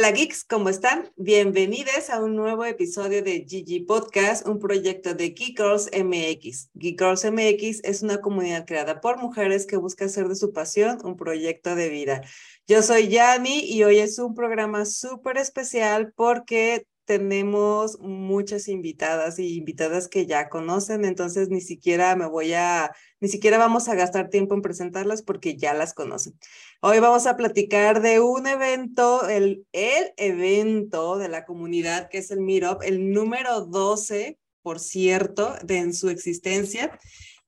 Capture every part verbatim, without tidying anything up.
Hola geeks, ¿cómo están? Bienvenidos a un nuevo episodio de G G Podcast, un proyecto de Geek Girls M X. Geek Girls M X es una comunidad creada por mujeres que busca hacer de su pasión un proyecto de vida. Yo soy Yami y hoy es un programa súper especial porque tenemos muchas invitadas y invitadas que ya conocen, entonces ni siquiera me voy a, ni siquiera vamos a gastar tiempo en presentarlas porque ya las conocen. Hoy vamos a platicar de un evento, el, el evento de la comunidad que es el Meetup, el número doce, por cierto, de, en su existencia.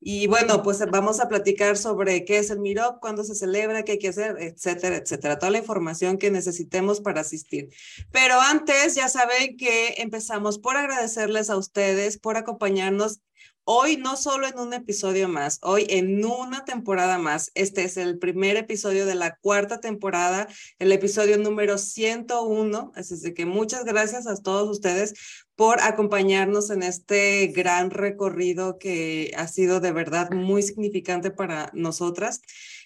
Y bueno, pues vamos a platicar sobre qué es el Meetup, cuándo se celebra, qué hay que hacer, etcétera, etcétera. Toda la información que necesitemos para asistir. Pero antes, ya saben que empezamos por agradecerles a ustedes por acompañarnos hoy, no solo en un episodio más, hoy en una temporada más. Este es el primer episodio de la cuarta temporada, el episodio número ciento uno. Así que muchas gracias a todos ustedes por acompañarnos en este gran recorrido que ha sido de verdad muy significante para nosotras.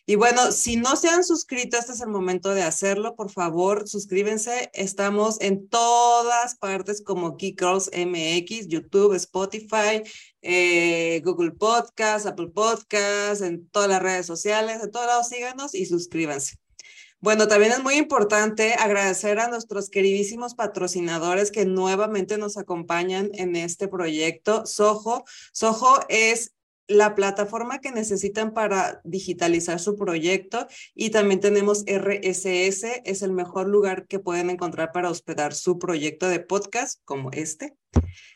Y bueno, si no se han suscrito, este es el momento de hacerlo. Por favor, suscríbanse. Estamos en todas partes como Geek Girls M X, YouTube, Spotify, eh, Google Podcast, Apple Podcast, en todas las redes sociales, en todos lados síganos y suscríbanse. Bueno, también es muy importante agradecer a nuestros queridísimos patrocinadores que nuevamente nos acompañan en este proyecto. Soho. Soho es la plataforma que necesitan para digitalizar su proyecto y también tenemos R S S, es el mejor lugar que pueden encontrar para hospedar su proyecto de podcast como este.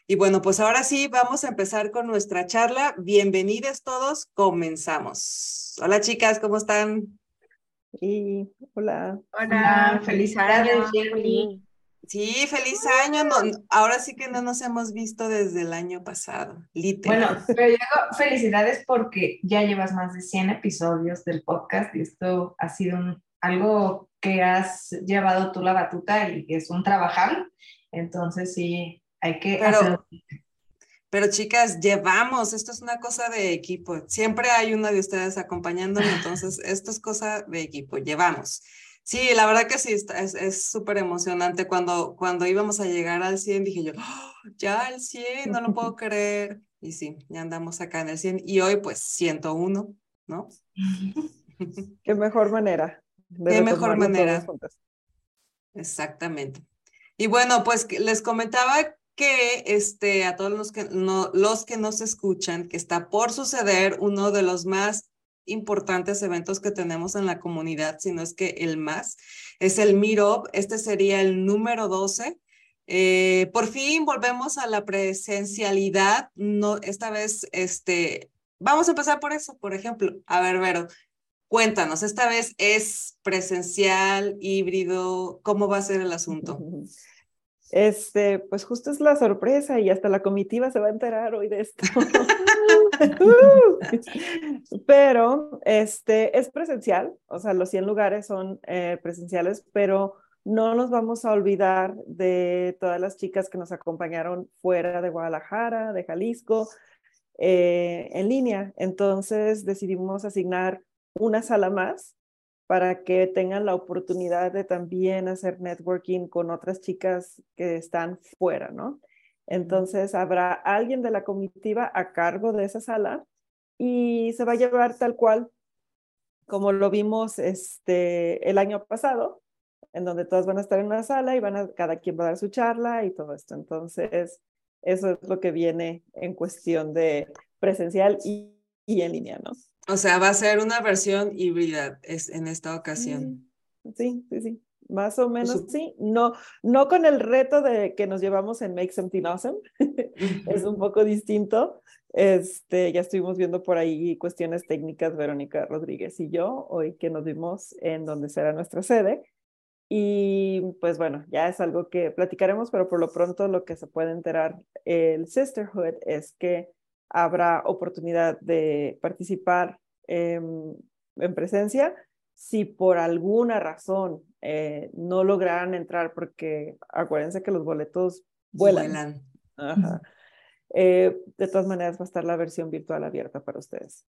Y bueno, pues ahora sí, vamos a empezar con nuestra charla. Bienvenidos todos, comenzamos. Hola chicas, ¿cómo están? Y hola. Hola, feliz año. Sí, feliz año. No, ahora sí que no nos hemos visto desde el año pasado, literal. Bueno, pero yo digo felicidades porque ya llevas más de cien episodios del podcast y esto ha sido un, algo que has llevado tú la batuta y es un trabajar. Entonces sí, hay que pero, hacerlo. Pero chicas, llevamos, esto es una cosa de equipo, siempre hay una de ustedes acompañándome, entonces esto es cosa de equipo, llevamos. Sí, la verdad que sí, es súper emocionante, cuando, cuando íbamos a llegar al cien dije yo, ¡oh, ya al cien, no lo puedo creer! Y sí, ya andamos acá en el cien, y hoy pues ciento uno, ¿no? ¡Qué mejor manera! ¡Qué mejor manera! Exactamente. Y bueno, pues les comentaba que este, a todos los que, no, los que nos escuchan, que está por suceder uno de los más importantes eventos que tenemos en la comunidad, si no es que el más, es el Meetup. Este sería el número doce. Eh, por fin volvemos a la presencialidad. No, esta vez, este, vamos a empezar por eso, por ejemplo. A ver, Vero, cuéntanos, esta vez es presencial, híbrido, ¿cómo va a ser el asunto? Este, pues justo es la sorpresa y hasta la comitiva se va a enterar hoy de esto. Pero este, es presencial, o sea, los cien lugares son eh, presenciales, pero no nos vamos a olvidar de todas las chicas que nos acompañaron fuera de Guadalajara, de Jalisco, eh, en línea. Entonces decidimos asignar una sala más para que tengan la oportunidad de también hacer networking con otras chicas que están fuera, ¿no? Entonces habrá alguien de la comitiva a cargo de esa sala y se va a llevar tal cual como lo vimos este, el año pasado, en donde todas van a estar en una sala y van a, cada quien va a dar su charla y todo esto. Entonces eso es lo que viene en cuestión de presencial y, y en línea, ¿no? O sea, va a ser una versión híbrida es, en esta ocasión. Sí, sí, sí. Más o menos sí. No, no con el reto de que nos llevamos en Make Something Awesome. Es un poco distinto. Este, ya estuvimos viendo por ahí cuestiones técnicas, Verónica Rodríguez y yo, hoy que nos vimos en donde será nuestra sede. Y pues bueno, ya es algo que platicaremos, pero por lo pronto lo que se puede enterar el Sisterhood es que habrá oportunidad de participar eh, en presencia. Si por alguna razón eh, no lograran entrar, porque acuérdense que los boletos vuelan. vuelan. Ajá. Eh, de todas maneras va a estar la versión virtual abierta para ustedes.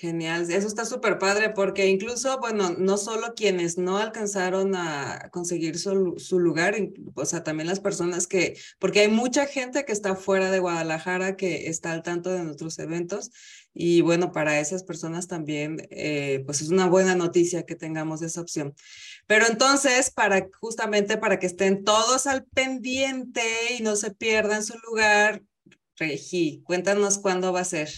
Genial, eso está súper padre porque incluso, bueno, no solo quienes no alcanzaron a conseguir su, su lugar, o sea, también las personas que, porque hay mucha gente que está fuera de Guadalajara que está al tanto de nuestros eventos y bueno, para esas personas también, eh, pues es una buena noticia que tengamos esa opción. Pero entonces, para justamente para que estén todos al pendiente y no se pierdan su lugar, Regi, cuéntanos cuándo va a ser.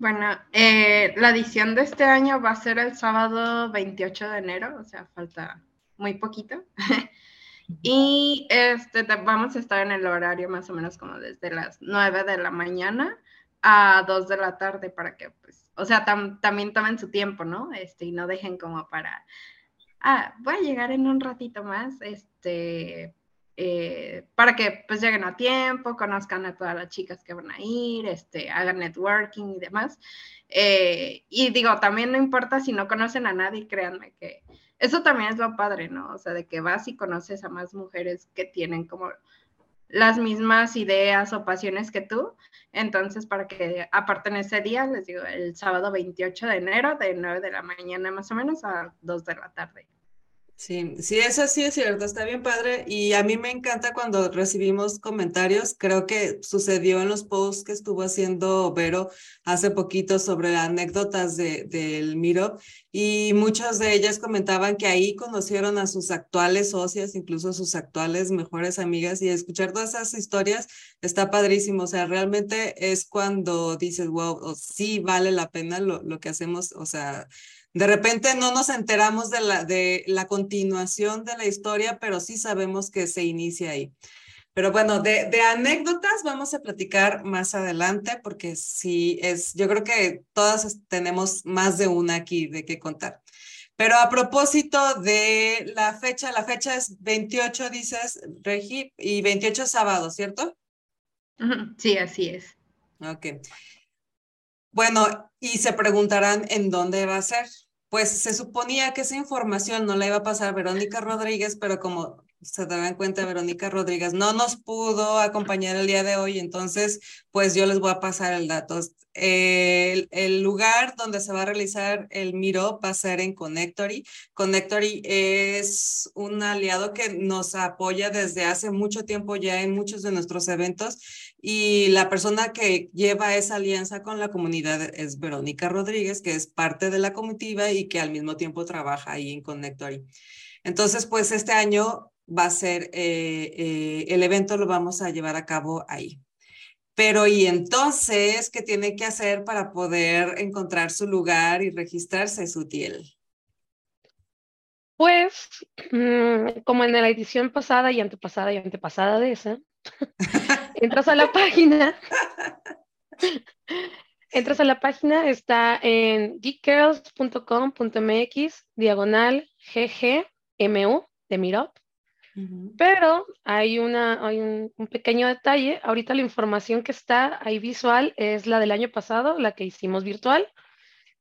Bueno, eh, la edición de este año va a ser el sábado veintiocho de enero, o sea, falta muy poquito. Y este, vamos a estar en el horario más o menos como desde las nueve de la mañana a dos de la tarde para que, pues, o sea, tam, también tomen su tiempo, ¿no? Este, y no dejen como para, ah, voy a llegar en un ratito más, este... Eh, para que pues lleguen a tiempo, conozcan a todas las chicas que van a ir, este, hagan networking y demás. Eh, y digo, también no importa si no conocen a nadie, créanme que eso también es lo padre, ¿no? O sea, de que vas y conoces a más mujeres que tienen como las mismas ideas o pasiones que tú. Entonces, para que aparten ese día, les digo, el sábado veintiocho de enero de nueve de la mañana más o menos a dos de la tarde. Sí, sí, eso sí es cierto, está bien padre y a mí me encanta cuando recibimos comentarios, creo que sucedió en los posts que estuvo haciendo Vero hace poquito sobre anécdotas de, del Meetup y muchas de ellas comentaban que ahí conocieron a sus actuales socias, incluso a sus actuales mejores amigas y escuchar todas esas historias está padrísimo, o sea, realmente es cuando dices, wow, oh, sí vale la pena lo, lo que hacemos, o sea... De repente no nos enteramos de la, de la continuación de la historia, pero sí sabemos que se inicia ahí. Pero bueno, de, de anécdotas vamos a platicar más adelante, porque sí es, yo creo que todas tenemos más de una aquí de qué contar. Pero a propósito de la fecha, la fecha es veintiocho, dices, Regi, y veintiocho es sábado, ¿cierto? Sí, así es. Ok. Bueno, y se preguntarán en dónde va a ser. Pues se suponía que esa información no la iba a pasar Verónica Rodríguez, pero como se darán cuenta, Verónica Rodríguez no nos pudo acompañar el día de hoy, entonces pues yo les voy a pasar el dato. El, el lugar donde se va a realizar el Meetup va a ser en Connectory. Connectory es un aliado que nos apoya desde hace mucho tiempo ya en muchos de nuestros eventos y la persona que lleva esa alianza con la comunidad es Verónica Rodríguez, que es parte de la comitiva y que al mismo tiempo trabaja ahí en Connectory. Entonces pues este año va a ser, eh, eh, el evento lo vamos a llevar a cabo ahí. Pero, ¿y entonces qué tiene que hacer para poder encontrar su lugar y registrarse, Sutiel? Pues, mmm, como en la edición pasada y antepasada y antepasada de esa, entras a la página, entras a la página, está en geek girls punto com punto m x, diagonal G G M U, de Meetup. Pero hay, una, hay un, un pequeño detalle, ahorita la información que está ahí visual es la del año pasado, la que hicimos virtual,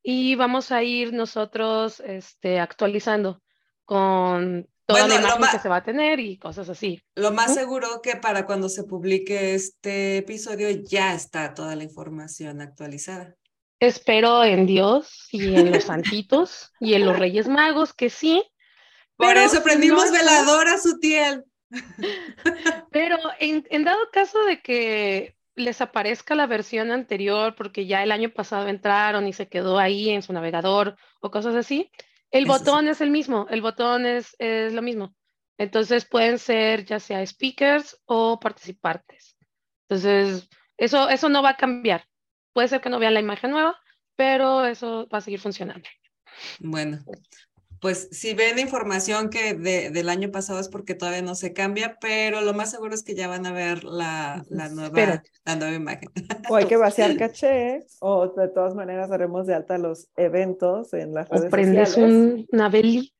y vamos a ir nosotros este, actualizando con toda bueno, la imagen más, que se va a tener y cosas así. Lo más ¿Mm? seguro que para cuando se publique este episodio ya está toda la información actualizada. Espero en Dios y en los santitos y en los Reyes Magos que sí. Por pero eso prendimos no, veladora, Sutiel. Pero en, en dado caso de que les aparezca la versión anterior, porque ya el año pasado entraron y se quedó ahí en su navegador o cosas así, el eso botón sí. es el mismo, el botón es, es lo mismo. Entonces pueden ser ya sea speakers o participantes. Entonces eso, eso no va a cambiar. Puede ser que no vean la imagen nueva, pero eso va a seguir funcionando. Bueno. Pues si ven información que de, del año pasado es porque todavía no se cambia, pero lo más seguro es que ya van a ver la, la, nueva, la nueva imagen. O hay que vaciar caché, o de todas maneras haremos de alta los eventos en las redes sociales. O prendes un, una velita.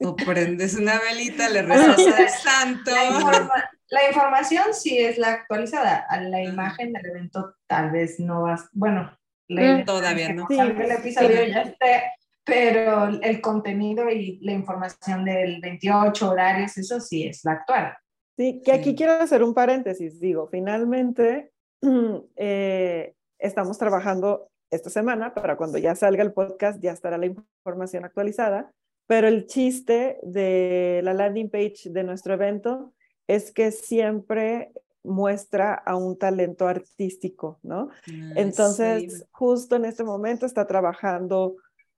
O prendes una velita, le rezas al santo. La, informa, la información sí es la actualizada, la imagen del evento tal vez no va, bueno. La, todavía no. Tal vez el episodio ya esté... Pero el contenido y la información del veintiocho, horarios, eso sí es la actual. Sí, que aquí sí. Quiero hacer un paréntesis. Digo, finalmente eh, estamos trabajando esta semana, para cuando ya salga el podcast ya estará la información actualizada, pero el chiste de la landing page de nuestro evento es que siempre muestra a un talento artístico, ¿no? Ah, entonces, sí. Justo en este momento está trabajando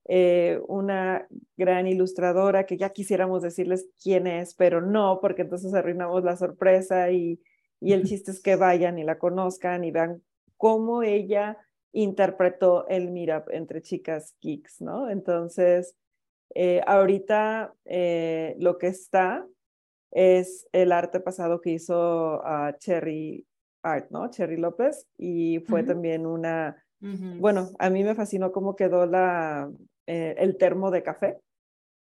eh, una gran ilustradora que ya quisiéramos decirles quién es, pero no, porque entonces arruinamos la sorpresa y, y el chiste es que vayan y la conozcan y vean cómo ella interpretó el meetup entre chicas geeks, ¿no? Entonces, eh, ahorita eh, lo que está es el arte pasado que hizo uh, Cherry Art, ¿no? Cherry López, y fue uh-huh. también una, uh-huh. bueno, a mí me fascinó cómo quedó la, eh, el termo de café,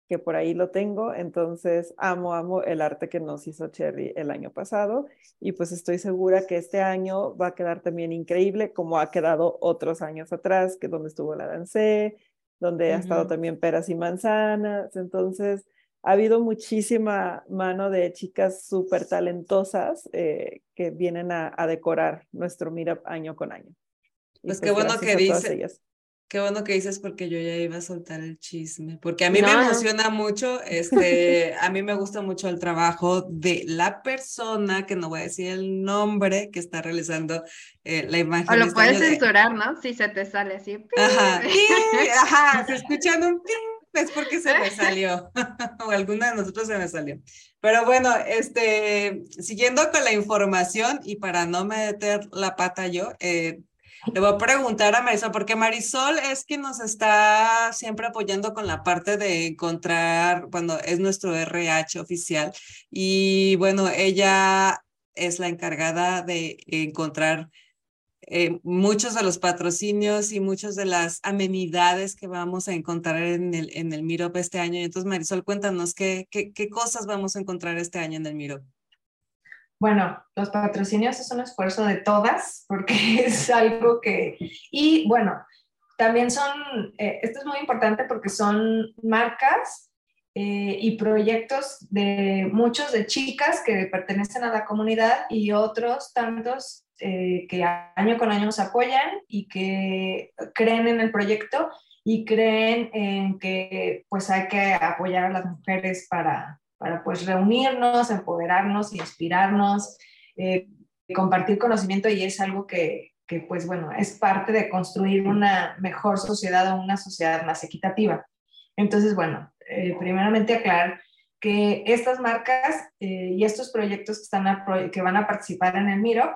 que por ahí lo tengo, entonces amo, amo el arte que nos hizo Cherry el año pasado, y pues estoy segura que este año va a quedar también increíble, como ha quedado otros años atrás, que donde estuvo la Dancé, donde uh-huh. ha estado también Peras y Manzanas, entonces... Ha habido muchísima mano de chicas súper talentosas eh, que vienen a, a decorar nuestro meetup año con año. Pues, pues qué bueno que dices, qué bueno que dices porque yo ya iba a soltar el chisme, porque a mí no, me emociona no. mucho, este, a mí me gusta mucho el trabajo de la persona, que no voy a decir el nombre, que está realizando eh, la imagen. O lo este puedes censurar, de... ¿no? Si se te sale así. Ajá, ajá, se escuchan un ping. Es porque se me salió, o alguna de nosotros se me salió. Pero bueno, este, siguiendo con la información y para no meter la pata yo, eh, le voy a preguntar a Marisol, porque Marisol es quien nos está siempre apoyando con la parte de encontrar, cuando es nuestro R H oficial, y bueno, ella es la encargada de encontrar Eh, muchos de los patrocinios y muchas de las amenidades que vamos a encontrar en el, en el meetup este año. Y entonces, Marisol, cuéntanos qué, qué, qué cosas vamos a encontrar este año en el meetup. Bueno, los patrocinios es un esfuerzo de todas, porque es algo que... Y bueno, también son... Eh, esto es muy importante porque son marcas eh, y proyectos de muchos de chicas que pertenecen a la comunidad y otros tantos Eh, que año con año nos apoyan y que creen en el proyecto y creen en que pues hay que apoyar a las mujeres para, para pues reunirnos, empoderarnos, inspirarnos, eh, compartir conocimiento, y es algo que, que pues bueno, es parte de construir una mejor sociedad o una sociedad más equitativa. Entonces bueno, eh, primeramente aclarar que estas marcas eh, y estos proyectos que, están a, que van a participar en el Miro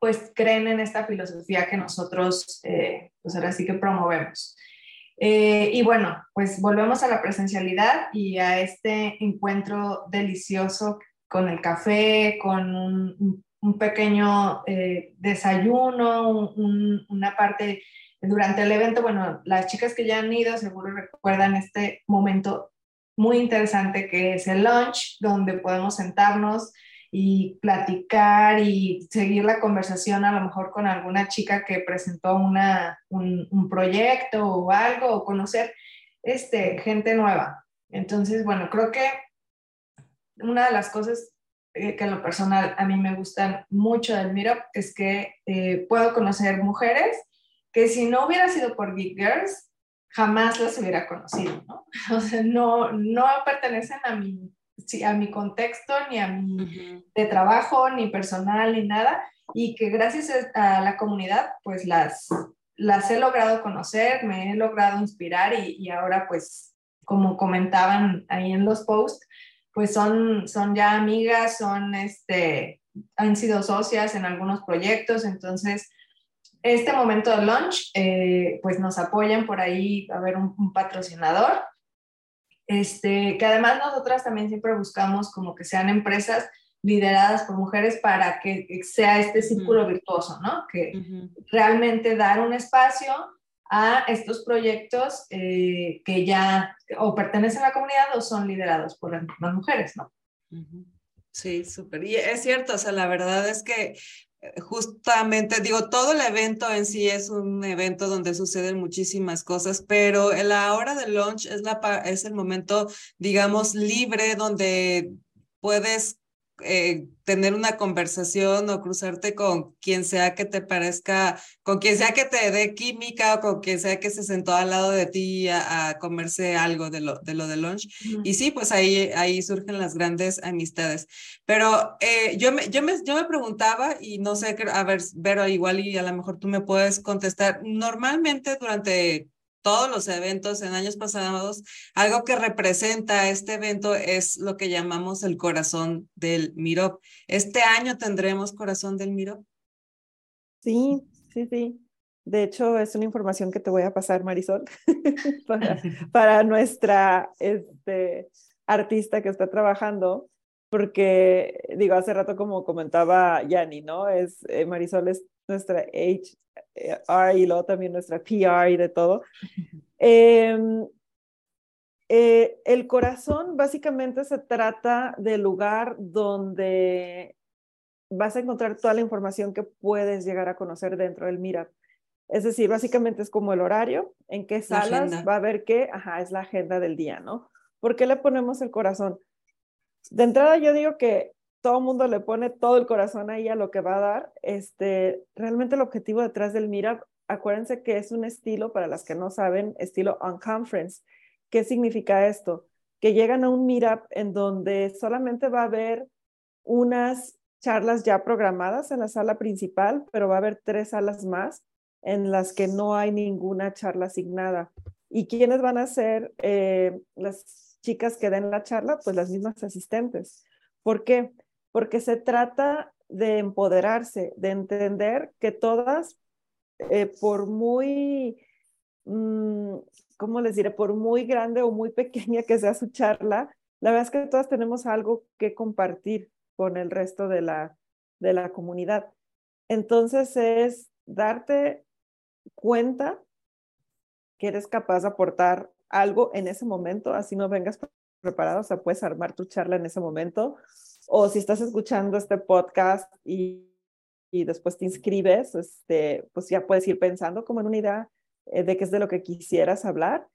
pues creen en esta filosofía que nosotros, eh, pues ahora sí que promovemos. Eh, y bueno, pues volvemos a la presencialidad y a este encuentro delicioso con el café, con un, un pequeño eh, desayuno, un, una parte durante el evento. Bueno, las chicas que ya han ido seguro recuerdan este momento muy interesante que es el lunch, donde podemos sentarnos y platicar y seguir la conversación a lo mejor con alguna chica que presentó una, un, un proyecto o algo, o conocer este, gente nueva. Entonces, bueno, creo que una de las cosas que en lo personal a mí me gustan mucho del meetup es que eh, puedo conocer mujeres que si no hubiera sido por Geek Girls, jamás las hubiera conocido, ¿no? O sea, no, no pertenecen a mi... Sí, a mi contexto, ni a mi uh-huh. de trabajo, ni personal, ni nada, y que gracias a la comunidad, pues las, las he logrado conocer, me he logrado inspirar, y, y ahora pues, como comentaban ahí en los posts, pues son, son ya amigas, son este, han sido socias en algunos proyectos, entonces este momento de launch, eh, pues nos apoyan por ahí, a ver, un, un patrocinador, Este, que además nosotras también siempre buscamos como que sean empresas lideradas por mujeres para que sea este círculo uh-huh. virtuoso, ¿no? Que uh-huh. realmente dar un espacio a estos proyectos eh, que ya o pertenecen a la comunidad o son liderados por las, las mujeres, ¿no? Uh-huh. Sí, súper. Y es cierto, o sea, la verdad es que justamente, digo, todo el evento en sí es un evento donde suceden muchísimas cosas, pero en la hora del lunch es, la, es el momento, digamos, libre donde puedes eh, tener una conversación o cruzarte con quien sea que te parezca, con quien sea que te dé química o con quien sea que se sentó al lado de ti a, a comerse algo de lo de, lo de lunch. Uh-huh. Y sí, pues ahí, ahí surgen las grandes amistades. Pero eh, yo, me, yo, me, yo me preguntaba, y no sé, a ver, Vero, igual y a lo mejor tú me puedes contestar, normalmente durante todos los eventos en años pasados, algo que representa este evento es lo que llamamos el corazón del Meetup. ¿Este año tendremos corazón del Meetup? Sí, sí, sí. De hecho, es una información que te voy a pasar, Marisol, para, para nuestra este, artista que está trabajando, porque, digo, hace rato como comentaba Yanni, ¿no? Es, eh, Marisol es nuestra H. R y luego también nuestra P R y de todo. Eh, eh, el corazón básicamente se trata del lugar donde vas a encontrar toda la información que puedes llegar a conocer dentro del Meetup. Es decir, básicamente es como el horario, en qué salas va a haber qué, ajá, es la agenda del día, ¿no? ¿Por qué le ponemos el corazón? De entrada yo digo que todo el mundo le pone todo el corazón ahí a lo que va a dar. Este, realmente el objetivo detrás del Meetup, acuérdense que es un estilo, para las que no saben, estilo on conference. ¿Qué significa esto? Que llegan a un Meetup en donde solamente va a haber unas charlas ya programadas en la sala principal, pero va a haber tres salas más en las que no hay ninguna charla asignada. ¿Y quiénes van a ser eh, las chicas que den la charla? Pues las mismas asistentes. ¿Por qué? Porque se trata de empoderarse, de entender que todas, eh, por muy, mmm, ¿cómo les diré? Por muy grande o muy pequeña que sea su charla, la verdad es que todas tenemos algo que compartir con el resto de la, de la comunidad. Entonces es darte cuenta que eres capaz de aportar algo en ese momento, así no vengas preparado, o sea, puedes armar tu charla en ese momento. O si estás escuchando este podcast y, y después te inscribes, este, pues ya puedes ir pensando como en una idea eh, de qué es de lo que quisieras hablar.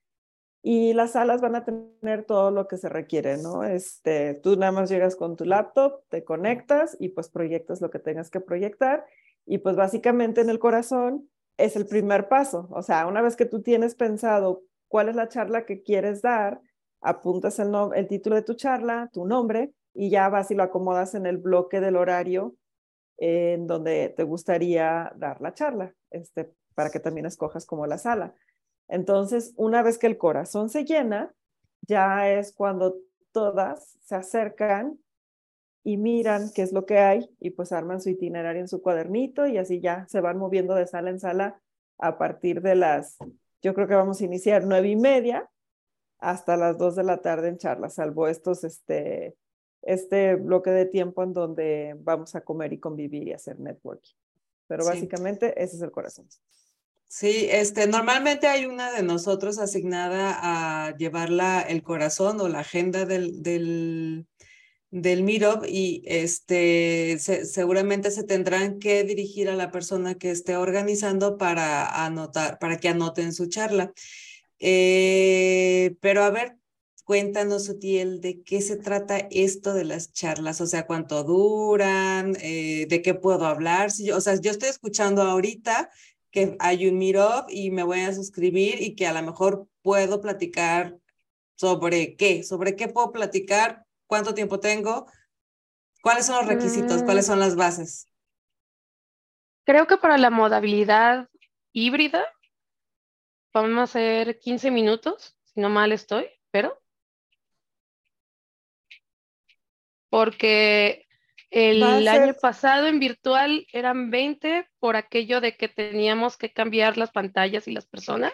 Y las salas van a tener todo lo que se requiere, ¿no? Este, tú nada más llegas con tu laptop, te conectas y pues proyectas lo que tengas que proyectar. Y pues básicamente en el corazón es el primer paso. O sea, una vez que tú tienes pensado cuál es la charla que quieres dar, apuntas el, nom- el título de tu charla, tu nombre, y ya vas y lo acomodas en el bloque del horario en donde te gustaría dar la charla, este, para que también escojas como la sala. Entonces, una vez que el corazón se llena, ya es cuando todas se acercan y miran qué es lo que hay y pues arman su itinerario en su cuadernito y así ya se van moviendo de sala en sala a partir de las, yo creo que vamos a iniciar nueve y media hasta las dos de la tarde en charla, salvo estos, este... este bloque de tiempo en donde vamos a comer y convivir y hacer networking. Pero básicamente sí, ese es el corazón. Sí, este, normalmente hay una de nosotros asignada a llevar la, el corazón o la agenda del, del, del Meetup y este, se, seguramente se tendrán que dirigir a la persona que esté organizando para, anotar, para que anoten su charla. Eh, pero a ver, cuéntanos, Utiel, de qué se trata esto de las charlas, o sea, cuánto duran, eh, de qué puedo hablar. Si yo, o sea, yo estoy escuchando ahorita que hay un Meetup y me voy a suscribir y que a lo mejor puedo platicar sobre qué, sobre qué puedo platicar, cuánto tiempo tengo, cuáles son los requisitos, mm. cuáles son las bases. Creo que para la modalidad híbrida vamos a hacer quince minutos, si no mal estoy, pero... porque el año pasado en virtual eran veinte por aquello de que teníamos que cambiar las pantallas y las personas.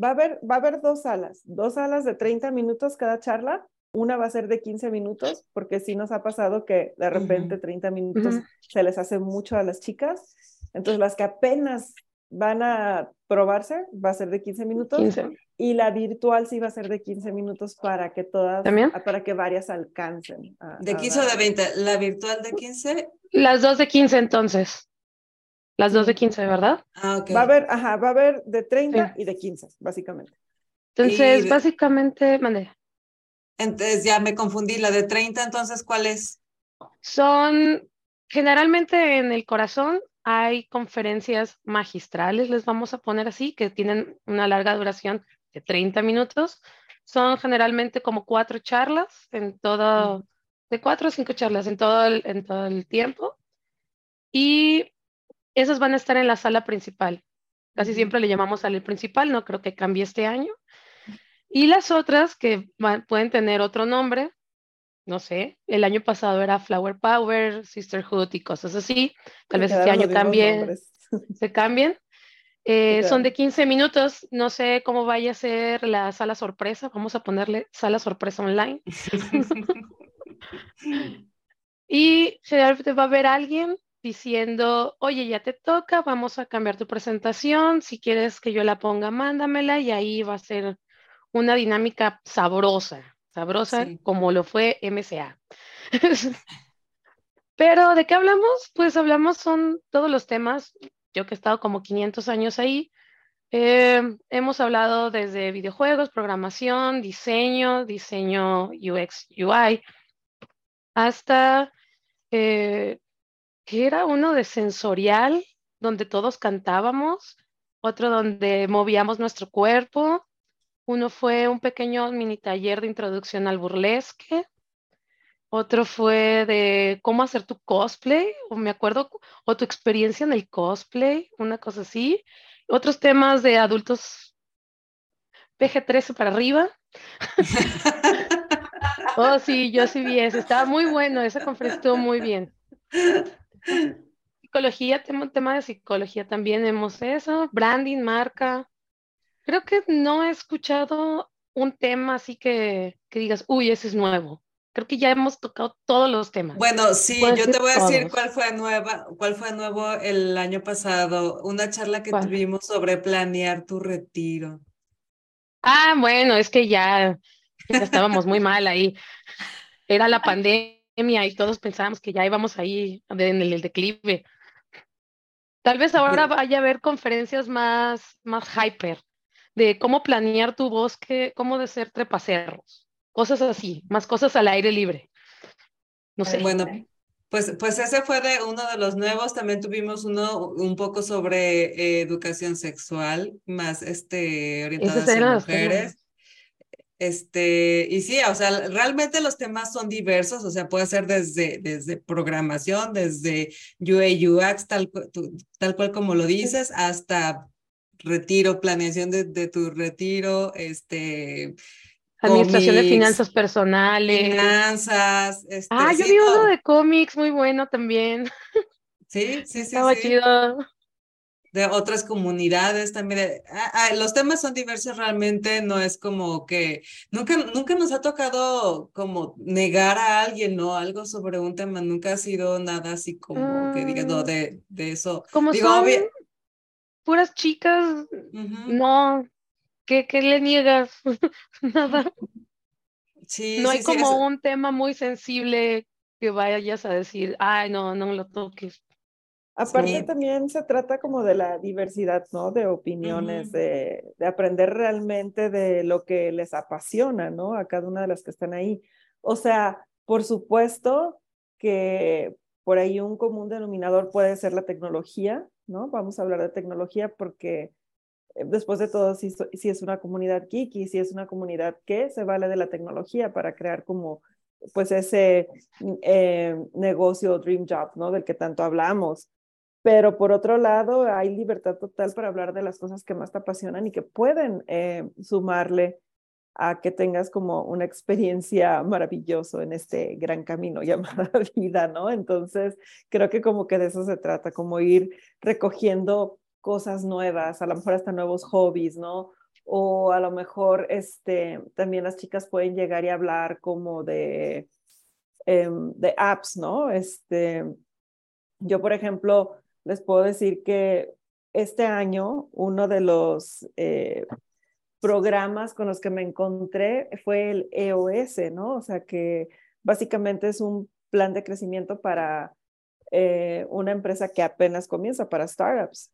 Va a haber, va a haber dos salas, dos salas de treinta minutos cada charla. Una va a ser de quince minutos, porque sí nos ha pasado que de repente uh-huh. treinta minutos uh-huh. se les hace mucho a las chicas. Entonces las que apenas van a probarse va a ser de quince minutos. quince Y la virtual sí va a ser de quince minutos para que todas, ¿también? Para que varias alcancen. A, ¿de quince a... o de veinte? ¿La virtual de quince? Las dos de quince entonces. Las dos de quince, ¿verdad? Ah, ok. Va a haber, ajá, va a haber de treinta sí. y de quince, básicamente. Entonces, y... básicamente, mandé. Entonces, ya me confundí. La de treinta, entonces, ¿cuál es? Son, generalmente en el corazón hay conferencias magistrales, les vamos a poner así, que tienen una larga duración de treinta minutos. Son generalmente como cuatro charlas en todo, de cuatro o cinco charlas en todo el, en todo el tiempo. Y esas van a estar en la sala principal. Casi siempre le llamamos sala principal, no creo que cambie este año. Y las otras que van, pueden tener otro nombre, no sé, el año pasado era Flower Power, Sisterhood y cosas así. Tal vez este año cambien, se cambien. Eh, claro. Son de quince minutos, no sé cómo vaya a ser la sala sorpresa, vamos a ponerle sala sorpresa online. Y generalmente va a haber alguien diciendo, oye, ya te toca, vamos a cambiar tu presentación, si quieres que yo la ponga, mándamela, y ahí va a ser una dinámica sabrosa, sabrosa sí. Como lo fue M C A. Pero, ¿de qué hablamos? Pues hablamos, son todos los temas, yo que he estado como quinientos años ahí, eh, hemos hablado desde videojuegos, programación, diseño, diseño U X, U I, hasta, eh, que era uno de sensorial, donde todos cantábamos, otro donde movíamos nuestro cuerpo, uno fue un pequeño mini taller de introducción al burlesque, otro fue de cómo hacer tu cosplay, o me acuerdo, o tu experiencia en el cosplay, una cosa así, otros temas de adultos P G trece para arriba. Oh, sí, yo sí vi eso, estaba muy bueno, esa conferencia estuvo muy bien. Psicología, tema, tema de psicología también hemos eso, branding, marca. Creo que no he escuchado un tema así que, que digas, uy, ese es nuevo. Creo que ya hemos tocado todos los temas. Bueno, sí, yo te voy a decir cuál fue nueva, cuál fue nuevo el año pasado, una charla que ¿Cuál? tuvimos sobre planear tu retiro. Ah, bueno, es que ya, ya estábamos muy mal ahí. Era la pandemia y todos pensábamos que ya íbamos ahí en el declive. Tal vez ahora vaya a haber conferencias más, más hyper, de cómo planear tu bosque, cómo de ser trepacerros, cosas así, más cosas al aire libre. No sé. Bueno, pues, pues ese fue de uno de los nuevos. También tuvimos uno un poco sobre eh, educación sexual, más este, orientado a mujeres. Temas. Este, y sí, o sea, realmente los temas son diversos, o sea, puede ser desde, desde programación, desde U I U X, tal, tal cual como lo dices, hasta retiro, planeación de, de tu retiro, este... Administración comics, de finanzas personales. Finanzas, este... Ah, sí, yo vi uno de cómics muy bueno también. Sí, sí, sí. Estaba sí. chido. De otras comunidades también. Ah, ah, los temas son diversos realmente, no es como que nunca, nunca nos ha tocado como negar a alguien, ¿no? Algo sobre un tema, nunca ha sido nada así como que diga, no, de, de eso. Como Digo, son obvia... puras chicas, uh-huh. no, ¿qué, qué le niegas? Nada. Sí, no sí, hay sí, como es... un tema muy sensible que vayas a decir, ay, no, no me lo toques. Aparte sí. también se trata como de la diversidad, ¿no? De opiniones, uh-huh. de, de aprender realmente de lo que les apasiona, ¿no? A cada una de las que están ahí. O sea, por supuesto que por ahí un común denominador puede ser la tecnología, ¿no? Vamos a hablar de tecnología porque después de todo sí, sí es una comunidad geek y sí es una comunidad que se vale de la tecnología para crear como... pues ese eh, negocio dream job, ¿no? Del que tanto hablamos. Pero por otro lado, hay libertad total para hablar de las cosas que más te apasionan y que pueden eh, sumarle a que tengas como una experiencia maravillosa en este gran camino llamada vida, ¿no? Entonces, creo que como que de eso se trata, como ir recogiendo cosas nuevas, a lo mejor hasta nuevos hobbies, ¿no? O a lo mejor este, también las chicas pueden llegar y hablar como de, eh, de apps, ¿no? Este, yo, por ejemplo, les puedo decir que este año uno de los eh, programas con los que me encontré fue el E O S, ¿no? O sea, que básicamente es un plan de crecimiento para eh, una empresa que apenas comienza, para startups.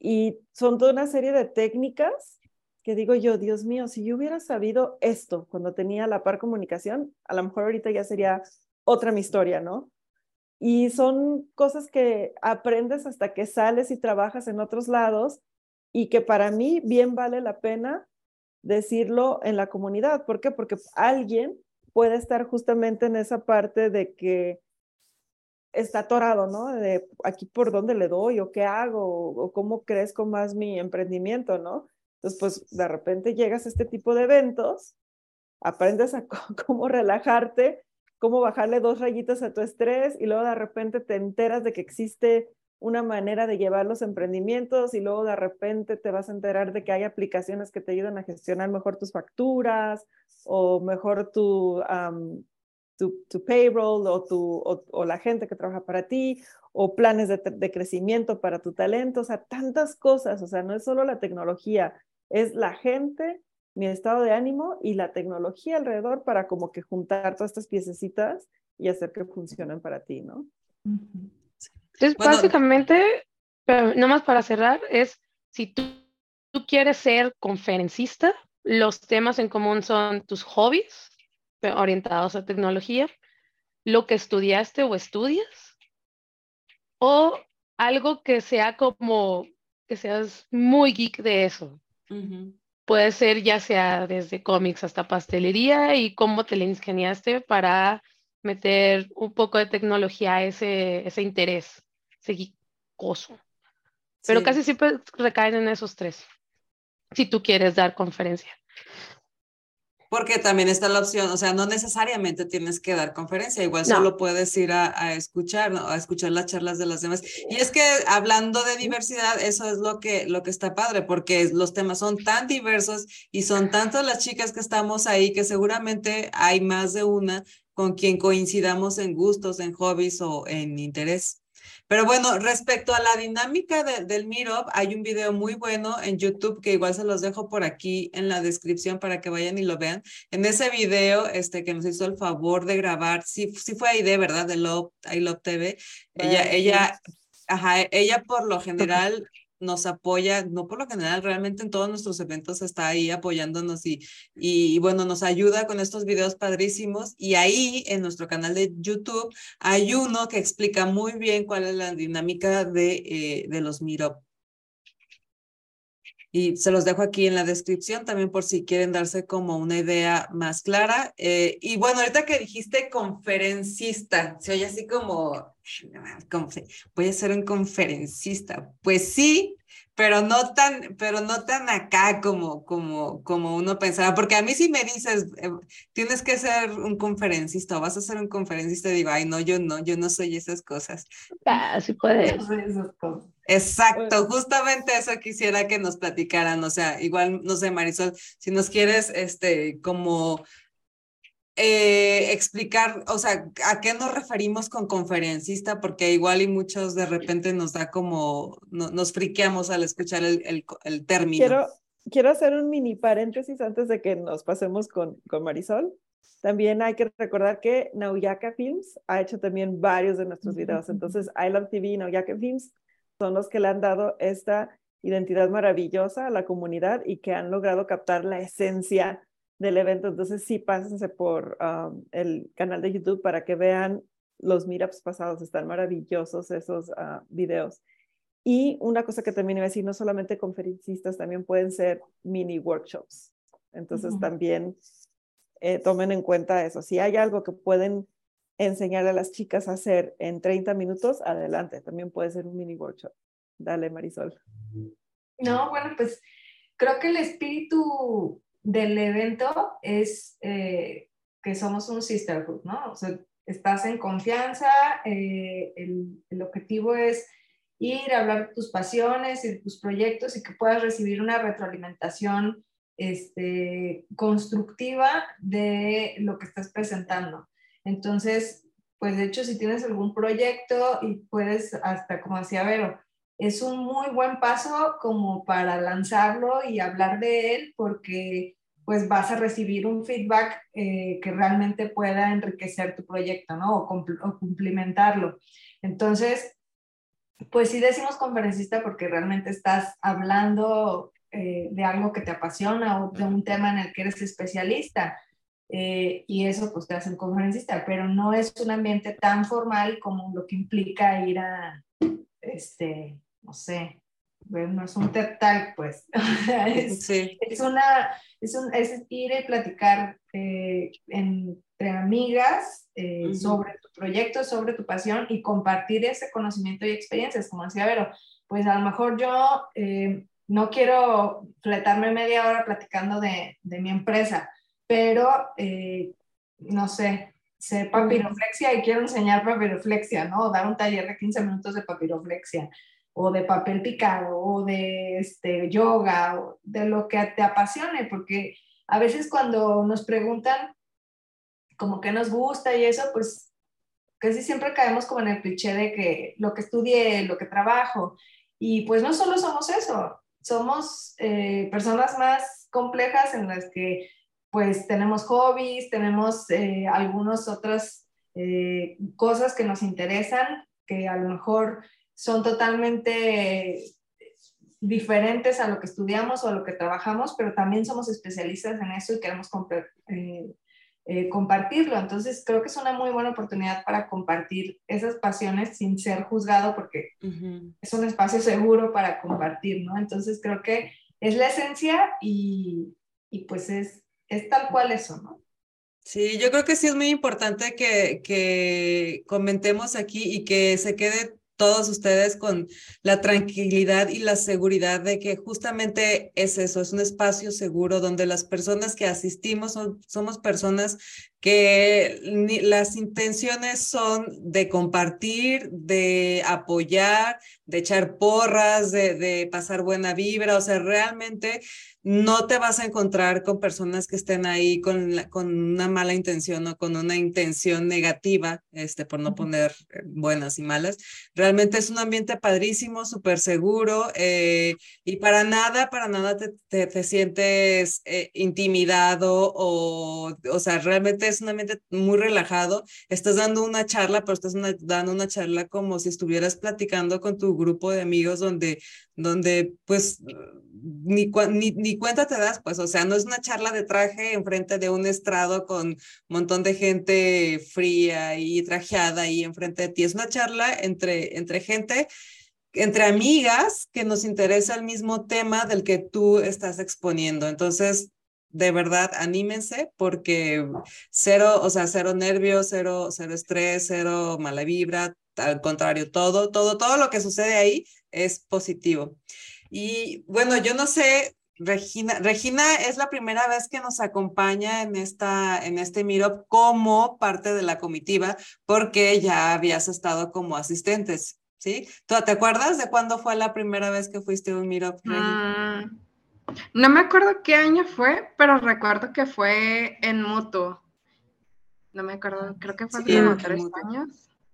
Y son toda una serie de técnicas que digo yo, Dios mío, si yo hubiera sabido esto cuando tenía la par comunicación, a lo mejor ahorita ya sería otra mi historia, ¿no? Y son cosas que aprendes hasta que sales y trabajas en otros lados, y que para mí bien vale la pena decirlo en la comunidad. ¿Por qué? Porque alguien puede estar justamente en esa parte de que está atorado, ¿no? De aquí por dónde le doy, o qué hago, o cómo crezco más mi emprendimiento, ¿no? Entonces, pues, de repente llegas a este tipo de eventos, aprendes a cómo relajarte, cómo bajarle dos rayitas a tu estrés, y luego de repente te enteras de que existe una manera de llevar los emprendimientos, y luego de repente te vas a enterar de que hay aplicaciones que te ayudan a gestionar mejor tus facturas, o mejor tu... Um, Tu, tu payroll, o, tu, o, o la gente que trabaja para ti, o planes de, de crecimiento para tu talento, o sea, tantas cosas. O sea, no es solo la tecnología, es la gente, mi estado de ánimo y la tecnología alrededor, para como que juntar todas estas piececitas y hacer que funcionen para ti, ¿no? Entonces, bueno, básicamente, nomás para cerrar, es si tú, tú quieres ser conferencista, los temas en común son tus hobbies orientados a tecnología, lo que estudiaste o estudias, o algo que sea como que seas muy geek de eso. Uh-huh. Puede ser ya sea desde cómics hasta pastelería, y cómo te le ingeniaste para meter un poco de tecnología a ese, ese interés, ese geekoso. Pero sí, casi siempre recaen en esos tres, si tú quieres dar conferencia. Porque también está la opción, o sea, no necesariamente tienes que dar conferencia, igual no. Solo puedes ir a, a escuchar, ¿no? A escuchar las charlas de las demás. Y es que hablando de diversidad, eso es lo que, lo que está padre, porque los temas son tan diversos y son tantas las chicas que estamos ahí, que seguramente hay más de una con quien coincidamos en gustos, en hobbies o en interés. Pero bueno, respecto a la dinámica de, del Meetup, hay un video muy bueno en YouTube que igual se los dejo por aquí en la descripción para que vayan y lo vean. En ese video este, que nos hizo el favor de grabar, sí, sí fue Aide, ¿verdad? De Love, I Love T V. Ella, sí. ella, ajá, ella por lo general nos apoya, no por lo general, realmente en todos nuestros eventos está ahí apoyándonos y, y, y bueno, nos ayuda con estos videos padrísimos, y ahí en nuestro canal de YouTube hay uno que explica muy bien cuál es la dinámica de, eh, de los Meetup. Y se los dejo aquí en la descripción también por si quieren darse como una idea más clara. Eh, y bueno, ahorita que dijiste conferencista, se oye así como, voy a ser un conferencista. Pues sí, pero no tan, pero no tan acá como, como, como uno pensaba. Porque a mí si me dices, eh, tienes que ser un conferencista o vas a ser un conferencista, digo, ay, no, yo no, yo no soy esas cosas. Ah, sí puedes. No soy esas cosas. Exacto, justamente eso quisiera que nos platicaran, o sea, igual, no sé, Marisol, si nos quieres, este, como eh, explicar, o sea, ¿a qué nos referimos con conferencista? Porque igual y muchos de repente nos da como, no, nos friqueamos al escuchar el, el, el término. Quiero, quiero hacer un mini paréntesis antes de que nos pasemos con, con Marisol. También hay que recordar que Nauyaka Films ha hecho también varios de nuestros videos, entonces I Love T V y Nauyaka Films son los que le han dado esta identidad maravillosa a la comunidad y que han logrado captar la esencia del evento. Entonces sí, pásense por um, el canal de YouTube para que vean los meetups pasados. Están maravillosos esos uh, videos. Y una cosa que también iba a decir, no solamente conferencistas, también pueden ser mini workshops. Entonces uh-huh. también eh, tomen en cuenta eso. Si hay algo que pueden enseñar a las chicas a hacer en treinta minutos, adelante, también puede ser un mini workshop. Dale, Marisol. No, bueno, pues creo que el espíritu del evento es eh, que somos un sisterhood, ¿no? O sea, estás en confianza, eh, el, el objetivo es ir a hablar de tus pasiones y de tus proyectos y que puedas recibir una retroalimentación este, constructiva de lo que estás presentando. Entonces, pues de hecho, si tienes algún proyecto y puedes, hasta como decía Vero, es un muy buen paso como para lanzarlo y hablar de él, porque pues vas a recibir un feedback eh, que realmente pueda enriquecer tu proyecto, ¿no? O, compl- o complementarlo. Entonces, pues sí decimos conferencista porque realmente estás hablando eh, de algo que te apasiona o de un tema en el que eres especialista. eh, y eso pues te hace un conferencista, pero no es un ambiente tan formal como lo que implica ir a, este, no sé, no es un TED Talk, pues. es, sí. es una, es un, es ir y platicar eh, entre amigas eh, uh-huh. sobre tu proyecto, sobre tu pasión y compartir ese conocimiento y experiencias, como decía Vero. Pues a lo mejor yo eh, no quiero fletarme media hora platicando de, de mi empresa, pero eh, no sé, sé papiroflexia y quiero enseñar papiroflexia, ¿no? O dar un taller de quince minutos de papiroflexia, o de papel picado, o de este, yoga, o de lo que te apasione, porque a veces cuando nos preguntan como qué nos gusta y eso, pues casi siempre caemos como en el cliché de que lo que estudié, lo que trabajo, y pues no solo somos eso, somos eh, personas más complejas en las que pues tenemos hobbies, tenemos eh, algunas otras eh, cosas que nos interesan, que a lo mejor son totalmente diferentes a lo que estudiamos o a lo que trabajamos, pero también somos especialistas en eso y queremos comp- eh, eh, compartirlo. Entonces creo que es una muy buena oportunidad para compartir esas pasiones sin ser juzgado, porque uh-huh. es un espacio seguro para compartir, ¿no? Entonces creo que es la esencia y, y pues es, es tal cual eso, ¿no? Sí, yo creo que sí es muy importante que, que comentemos aquí y que se quede todos ustedes con la tranquilidad y la seguridad de que justamente es eso, es un espacio seguro donde las personas que asistimos son, somos personas que ni, las intenciones son de compartir, de apoyar, de echar porras, de, de pasar buena vibra. O sea, realmente no te vas a encontrar con personas que estén ahí con, la, con una mala intención o con una intención negativa, este, por no poner buenas y malas. Realmente es un ambiente padrísimo, súper seguro, eh, y para nada, para nada te, te, te sientes eh, intimidado o, o sea, realmente es un ambiente muy relajado. Estás dando una charla, pero estás una, dando una charla como si estuvieras platicando con tu grupo de amigos donde, donde pues, ni, ni, ni cuenta te das, pues, o sea, no es una charla de traje enfrente de un estrado con un montón de gente fría y trajeada y enfrente de ti. Es una charla entre, entre gente, entre amigas que nos interesa el mismo tema del que tú estás exponiendo. Entonces, de verdad, anímense, porque cero, o sea, cero nervios, cero, cero estrés, cero mala vibra. Al contrario, todo, todo, todo lo que sucede ahí es positivo. Y bueno, yo no sé, Regina, Regina es la primera vez que nos acompaña en, esta, en este meetup como parte de la comitiva, porque ya habías estado como asistentes, ¿sí? ¿Tú te acuerdas de cuándo fue la primera vez que fuiste a un meetup, Regina? Mm. No me acuerdo qué año fue, pero recuerdo que fue en mutuo. No me acuerdo, creo que fue hace sí, como tres mutuo. años.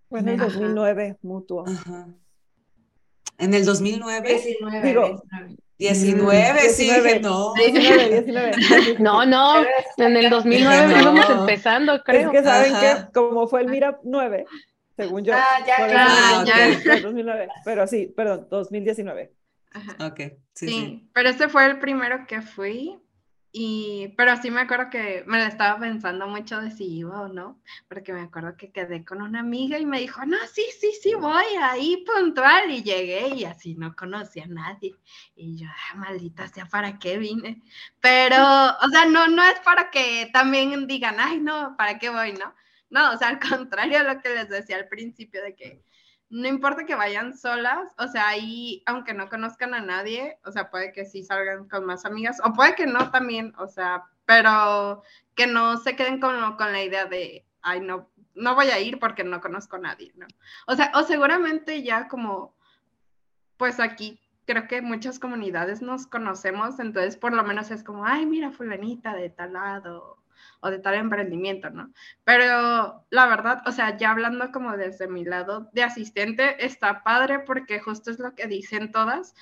Fue en el dos mil nueve, ajá. mutuo. Ajá. ¿En el dos mil nueve? diecinueve. Digo, diecinueve, diecinueve, sí, diecinueve, no. diecinueve, diecinueve. No, no, en el dos mil nueve íbamos no. empezando, creo. Es que saben ajá. que como fue el Mira nueve, según yo. Ah, ya, claro, ya. ya. dos mil nueve, pero sí, perdón, dos mil diecinueve. Ajá. Okay. Sí, sí, sí, pero ese fue el primero que fui, y, pero sí me acuerdo que me la estaba pensando mucho de si iba o no, porque me acuerdo que quedé con una amiga y me dijo, no, sí, sí, sí, voy ahí puntual, y llegué y así no conocía a nadie, y yo, ah, maldita sea, ¿para qué vine? Pero, o sea, no, no es para que también digan, ay, no, ¿para qué voy, no? No, o sea, al contrario a lo que les decía al principio de que no importa que vayan solas, o sea, ahí, aunque no conozcan a nadie, o sea, puede que sí salgan con más amigas, o puede que no también, o sea, pero que no se queden con, con la idea de, ay, no, no voy a ir porque no conozco a nadie, ¿no? O sea, o seguramente ya como, pues aquí creo que muchas comunidades nos conocemos, entonces por lo menos es como, ay, mira, fulanita de tal lado, o de tal emprendimiento, ¿no? Pero la verdad, o sea, ya hablando como desde mi lado de asistente, está padre porque justo es lo que dicen todas,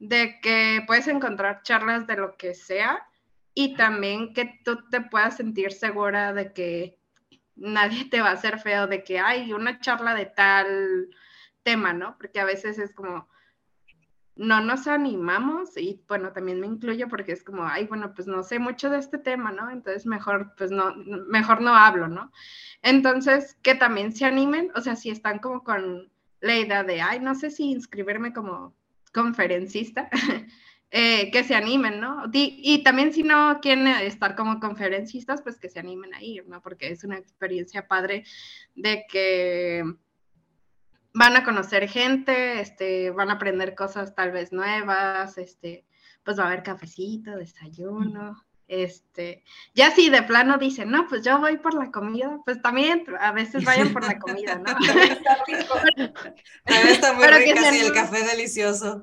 de que puedes encontrar charlas de lo que sea y también que tú te puedas sentir segura de que nadie te va a hacer feo, de que hay una charla de tal tema, ¿no? Porque a veces es como, no nos animamos, y bueno, también me incluyo porque es como, ay, bueno, pues no sé mucho de este tema, ¿no? Entonces mejor, pues no, mejor no hablo, ¿no? Entonces, que también se animen, o sea, si están como con la idea de, ay, no sé si inscribirme como conferencista, eh, que se animen, ¿no? Y, y también si no quieren estar como conferencistas, pues que se animen a ir, ¿no? Porque es una experiencia padre de que van a conocer gente, este, van a aprender cosas tal vez nuevas, este, pues va a haber cafecito, desayuno, este, ya si de plano dicen, no, pues yo voy por la comida, pues también a veces vayan por la comida, ¿no? Está muy rica, sí, el café delicioso.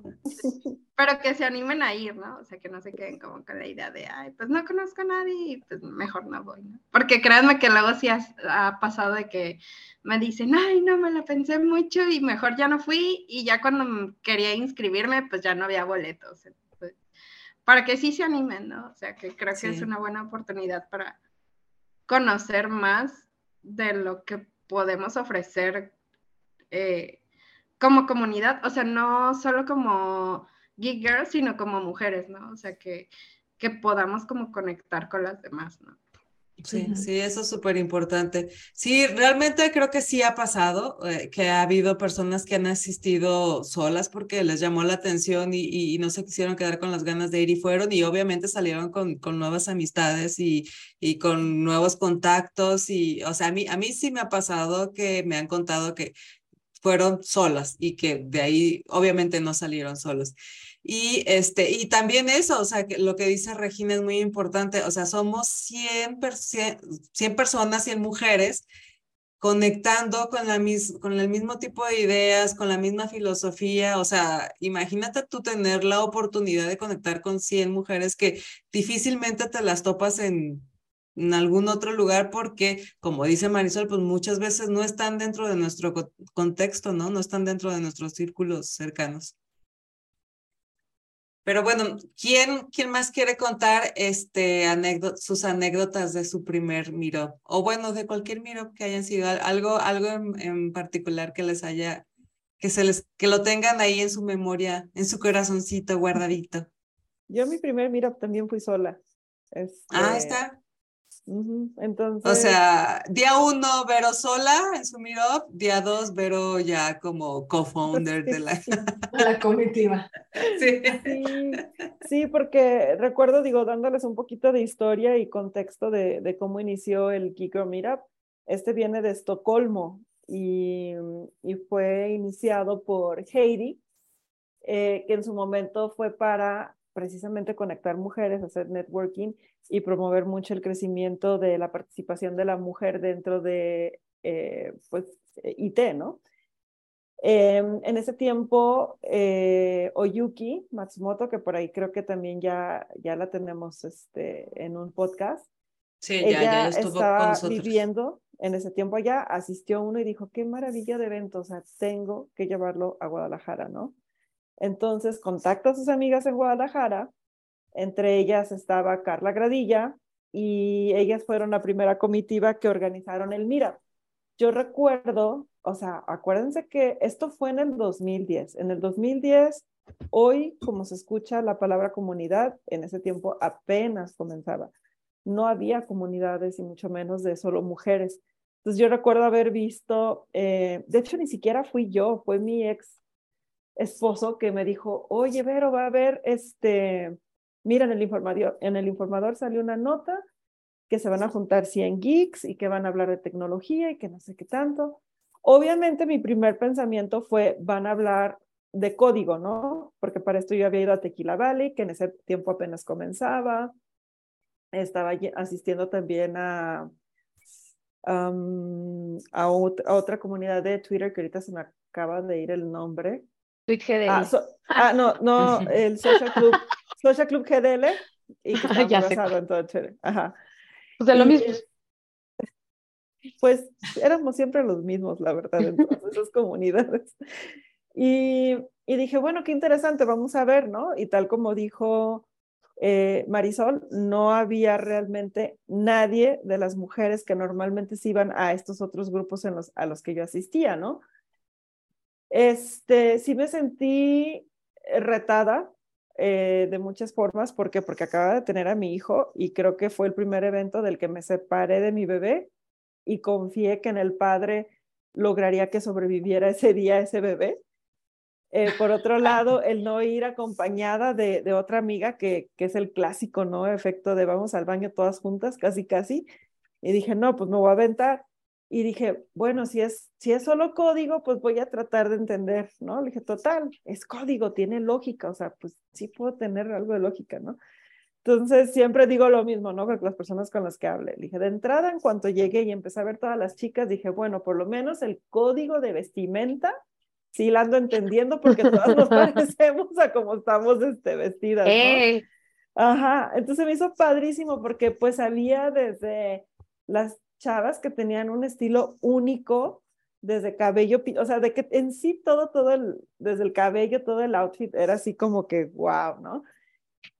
Pero que se animen a ir, ¿no? O sea, que no se queden como con la idea de, ay, pues no conozco a nadie, pues mejor no voy, ¿no? Porque créanme que luego sí has, ha pasado de que me dicen, ay, no, me la pensé mucho y mejor ya no fui, y ya cuando quería inscribirme, pues ya no había boletos. Entonces, para que sí se animen, ¿no? O sea, que creo que sí es una buena oportunidad para conocer más de lo que podemos ofrecer eh, como comunidad. O sea, no solo como Geek Girls, sino como mujeres, ¿no? O sea, que, que podamos como conectar con las demás, ¿no? Sí, uh-huh. sí, eso es súper importante. Sí, realmente creo que sí ha pasado, eh, que ha habido personas que han asistido solas porque les llamó la atención y, y, y no se quisieron quedar con las ganas de ir y fueron, y obviamente salieron con, con nuevas amistades y, y con nuevos contactos y, o sea, a mí, a mí sí me ha pasado que me han contado que fueron solas y que de ahí obviamente no salieron solos. Y, este, y también eso, o sea, que lo que dice Regina es muy importante, o sea, somos cien, per, cien, cien personas, cien mujeres conectando con, la mis, con el mismo tipo de ideas, con la misma filosofía. O sea, imagínate tú tener la oportunidad de conectar con cien mujeres que difícilmente te las topas en... en algún otro lugar, porque como dice Marisol, pues muchas veces no están dentro de nuestro co- contexto, ¿no? No están dentro de nuestros círculos cercanos. Pero bueno, ¿quién, quién más quiere contar este, anécdota, sus anécdotas de su primer meetup? O bueno, de cualquier meetup que hayan sido, algo, algo en, en particular que les haya, que se les, que lo tengan ahí en su memoria, en su corazoncito guardadito. Yo mi primer meetup también fui sola. Este... Ah, está. Uh-huh. Entonces, o sea, día uno Vero sola en su meetup, día dos Vero ya como co-founder de la, la comitiva. Sí. Sí, sí, porque recuerdo, digo, dándoles un poquito de historia y contexto de, de cómo inició el Geek Girl Meetup. Este viene de Estocolmo y, y fue iniciado por Heidi, eh, que en su momento fue para precisamente conectar mujeres, hacer networking y promover mucho el crecimiento de la participación de la mujer dentro de eh, pues, I T, ¿no? Eh, en ese tiempo, eh, Oyuki Matsumoto, que por ahí creo que también ya, ya la tenemos este, en un podcast, sí, ella ya, ya estuvo estaba con nosotros viviendo en ese tiempo allá, asistió a uno y dijo, qué maravilla de evento, o sea, tengo que llevarlo a Guadalajara, ¿no? Entonces contacta a sus amigas en Guadalajara, entre ellas estaba Carla Gradilla, y ellas fueron la primera comitiva que organizaron el meetup. Yo recuerdo, o sea, acuérdense que esto fue en el dos mil diez. En el dos mil diez, hoy, como se escucha la palabra comunidad, en ese tiempo apenas comenzaba. No había comunidades y mucho menos de solo mujeres. Entonces yo recuerdo haber visto, eh, de hecho ni siquiera fui yo, fue mi ex esposo que me dijo, oye Vero, va a haber este, mira, en el informador, en el informador salió una nota que se van a juntar cien geeks y que van a hablar de tecnología y que no sé qué tanto. Obviamente mi primer pensamiento fue, van a hablar de código, ¿no? Porque para esto yo había ido a Tequila Valley, que en ese tiempo apenas comenzaba. Estaba asistiendo también a, um, a, ot- a otra comunidad de Twitter que ahorita se me acaba de ir el nombre. Ah, so, ah, no, no, el Social Club, Social Club G D L, y que está basado en todo Twitter. Ajá. Pues de lo y, mismo. Pues éramos siempre los mismos, la verdad, en todas esas comunidades. Y, y dije, bueno, qué interesante, vamos a ver, ¿no? Y tal como dijo eh, Marisol, no había realmente nadie de las mujeres que normalmente se iban a estos otros grupos en los, a los que yo asistía, ¿no? Este, sí me sentí retada eh, de muchas formas. ¿Por qué? Porque acababa de tener a mi hijo y creo que fue el primer evento del que me separé de mi bebé y confié que en el padre lograría que sobreviviera ese día ese bebé. Eh, por otro lado, el no ir acompañada de, de otra amiga, que, que es el clásico, ¿no? Efecto de vamos al baño todas juntas, casi, casi. Y dije, no, pues me voy a aventar. Y dije, bueno, si es, si es solo código, pues voy a tratar de entender, ¿no? Le dije, total, es código, tiene lógica, o sea, pues sí puedo tener algo de lógica, ¿no? Entonces, siempre digo lo mismo, ¿no? Con las personas con las que hablé. Le dije, de entrada, en cuanto llegué y empecé a ver todas las chicas, dije, bueno, por lo menos el código de vestimenta sí la ando entendiendo porque todas nos parecemos a como estamos este, vestidas, ¿no? ¡Eh! Ajá, entonces me hizo padrísimo porque pues había desde las chavas que tenían un estilo único, desde cabello, o sea, de que en sí todo, todo, el, desde el cabello, todo el outfit era así como que wow, ¿no?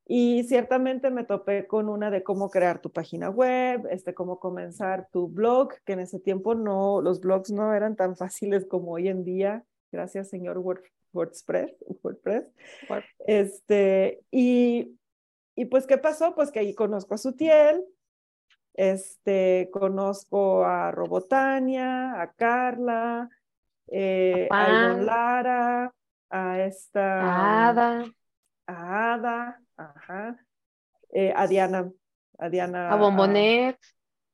Y ciertamente me topé con una de cómo crear tu página web, este, cómo comenzar tu blog, que en ese tiempo no, los blogs no eran tan fáciles como hoy en día. Gracias, señor Word, WordPress. WordPress. Word. Este, y, y pues, ¿qué pasó? Pues que ahí conozco a Sutiel, este, conozco a Robotania, a Carla, eh, a Ivonne Lara, a esta... A Ada. A Ada, ajá. Eh, a Diana. A Diana. A Bombonet. A,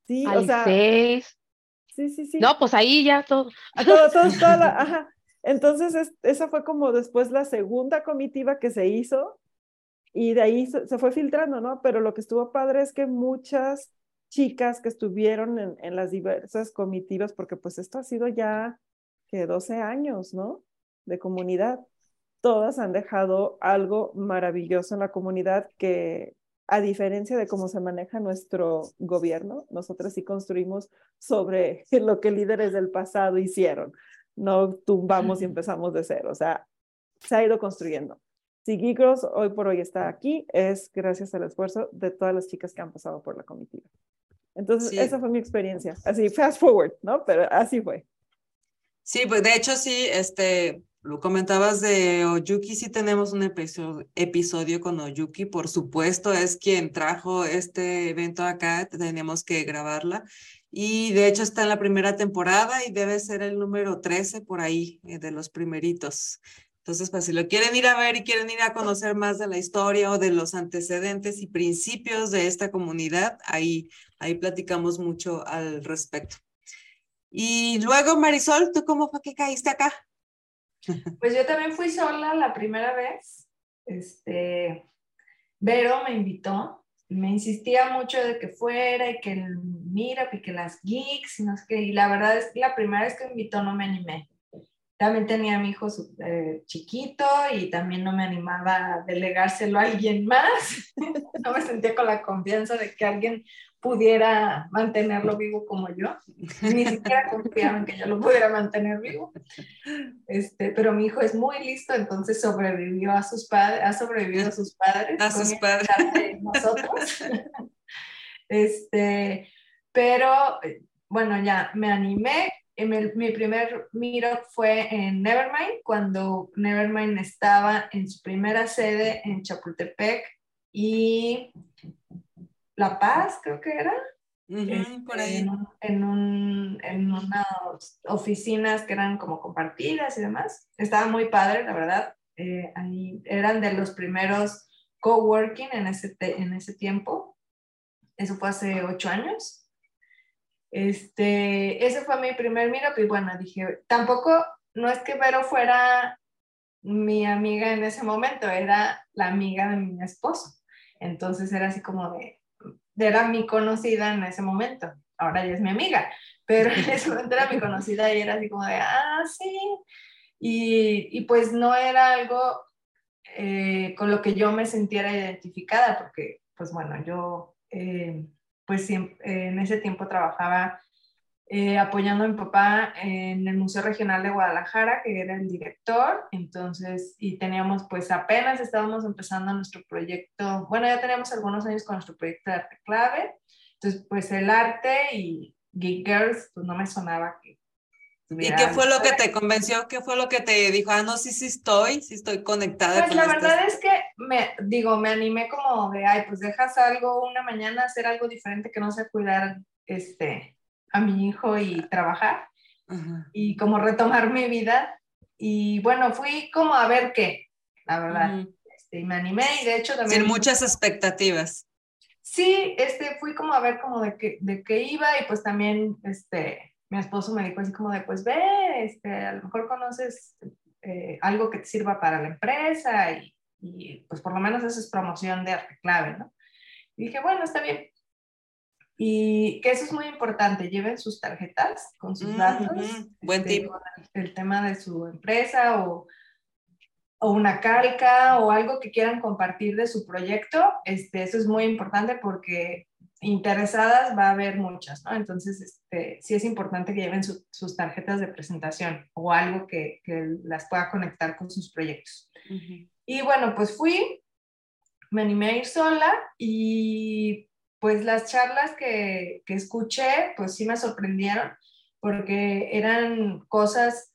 sí, a o sea... Sí, sí, sí. No, pues ahí ya todo. A todos, todos, todos, ajá. Entonces, es, esa fue como después la segunda comitiva que se hizo y de ahí se, se fue filtrando, ¿no? Pero lo que estuvo padre es que muchas chicas que estuvieron en, en las diversas comitivas, porque pues esto ha sido ya que doce años, ¿no? De comunidad. Todas han dejado algo maravilloso en la comunidad que, a diferencia de cómo se maneja nuestro gobierno, nosotras sí construimos sobre lo que líderes del pasado hicieron. No tumbamos y empezamos de cero, o sea, se ha ido construyendo. Si Geek Girls hoy por hoy está aquí, es gracias al esfuerzo de todas las chicas que han pasado por la comitiva. Entonces, sí, esa fue mi experiencia. Así, fast forward, ¿no? Pero así fue. Sí, pues de hecho sí, este, lo comentabas de Oyuki, sí tenemos un episodio, episodio con Oyuki, por supuesto, es quien trajo este evento acá, tenemos que grabarla. Y de hecho está en la primera temporada y debe ser el número trece por ahí, eh, de los primeritos. Entonces, pues si lo quieren ir a ver y quieren ir a conocer más de la historia o de los antecedentes y principios de esta comunidad, ahí, ahí platicamos mucho al respecto. Y luego, Marisol, ¿tú cómo fue que caíste acá? Pues yo también fui sola la primera vez. Este, Vero me invitó. Me insistía mucho de que fuera y que el mira y que las geeks y no sé qué. Y la verdad es que la primera vez que me invitó no me animé. También tenía a mi hijo eh, chiquito y también no me animaba a delegárselo a alguien más. No me sentía con la confianza de que alguien pudiera mantenerlo vivo como yo. Ni siquiera confiaba en que yo lo pudiera mantener vivo. Este, pero mi hijo es muy listo, entonces sobrevivió a sus padres, ha sobrevivido a sus padres. A sus padres. De nosotros. Este, pero bueno, ya me animé. Mi, mi primer meetup fue en Nevermind, cuando Nevermind estaba en su primera sede en Chapultepec y La Paz, creo que era. Uh-huh, este, por ahí. En, en, un, en unas oficinas que eran como compartidas y demás. Estaba muy padre, la verdad. Eh, ahí eran de los primeros coworking en ese, te, en ese tiempo. Eso fue hace ocho años. Este, ese fue mi primer meetup y bueno, dije, tampoco, no es que Vero fuera mi amiga en ese momento, era la amiga de mi esposo, entonces era así como de, era mi conocida en ese momento, ahora ya es mi amiga, pero en ese momento era mi conocida y era así como de, ah, sí, y, y pues no era algo eh, con lo que yo me sintiera identificada, porque pues bueno, yo... Eh, pues en ese tiempo trabajaba eh, apoyando a mi papá en el Museo Regional de Guadalajara, que era el director, entonces, y teníamos, pues apenas estábamos empezando nuestro proyecto, bueno, ya teníamos algunos años con nuestro proyecto de Arte Clave, entonces, pues el arte y Geek Girls, pues no me sonaba que Mira, ¿y qué fue lo que te convenció? ¿Qué fue lo que te dijo? Ah, no, sí, sí estoy, sí estoy conectada. Pues con la estas... verdad es que, me digo, me animé como de, ay, pues dejas algo una mañana, hacer algo diferente que no sea cuidar este, a mi hijo y trabajar. Ajá. Y como retomar mi vida. Y bueno, fui como a ver qué, la verdad. Uh-huh. este, me animé y de hecho también... Sin muchas expectativas. Sí, este, fui como a ver como de qué, de qué iba y pues también, este... Mi esposo me dijo así como de, pues ve, este, a lo mejor conoces eh, algo que te sirva para la empresa y, y pues por lo menos eso es promoción de Arte Clave, ¿no? Y dije, bueno, está bien. Y que eso es muy importante, lleven sus tarjetas con sus mm-hmm. datos. Buen este, tip. El, el tema de su empresa o, o una calca o algo que quieran compartir de su proyecto, este, eso es muy importante porque... interesadas va a haber muchas, ¿no? Entonces, este, sí es importante que lleven su, sus tarjetas de presentación o algo que, que las pueda conectar con sus proyectos. Uh-huh. Y bueno, pues fui, me animé a ir sola y pues las charlas que, que escuché, pues sí me sorprendieron porque eran cosas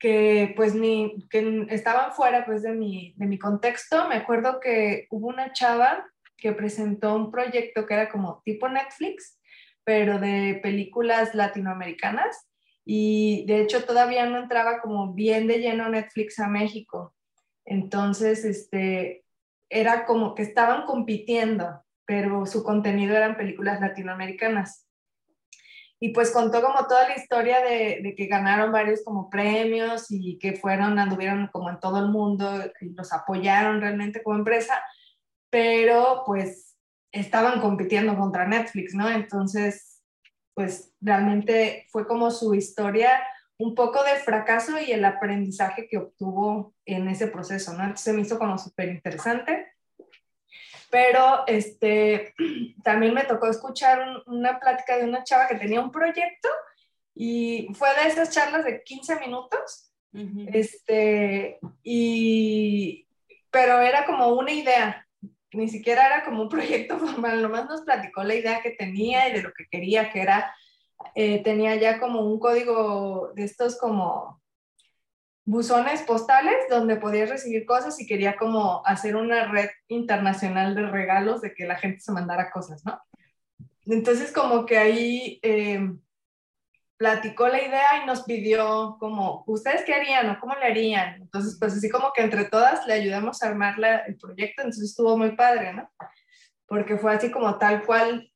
que pues ni, que estaban fuera pues de mi, de mi contexto. Me acuerdo que hubo una chava que presentó un proyecto que era como tipo Netflix, pero de películas latinoamericanas, y de hecho todavía no entraba como bien de lleno Netflix a México. Entonces, este, era como que estaban compitiendo, pero su contenido eran películas latinoamericanas. Y pues contó como toda la historia de, de que ganaron varios como premios y que fueron, anduvieron como en todo el mundo, y los apoyaron realmente como empresa, pero pues estaban compitiendo contra Netflix, ¿no? Entonces, pues realmente fue como su historia, un poco de fracaso y el aprendizaje que obtuvo en ese proceso, ¿no? Entonces me hizo como súper interesante. Pero este, también me tocó escuchar una plática de una chava que tenía un proyecto y fue de esas charlas de quince minutos. Uh-huh. Este, y, pero era como una idea. Ni siquiera era como un proyecto formal, nomás nos platicó la idea que tenía y de lo que quería, que era, eh, tenía ya como un código de estos como buzones postales donde podías recibir cosas y quería como hacer una red internacional de regalos de que la gente se mandara cosas, ¿no? Entonces como que ahí eh, platicó la idea y nos pidió como, ¿ustedes qué harían o cómo le harían? Entonces, pues así como que entre todas le ayudamos a armar la, el proyecto, entonces estuvo muy padre, ¿no? Porque fue así como tal cual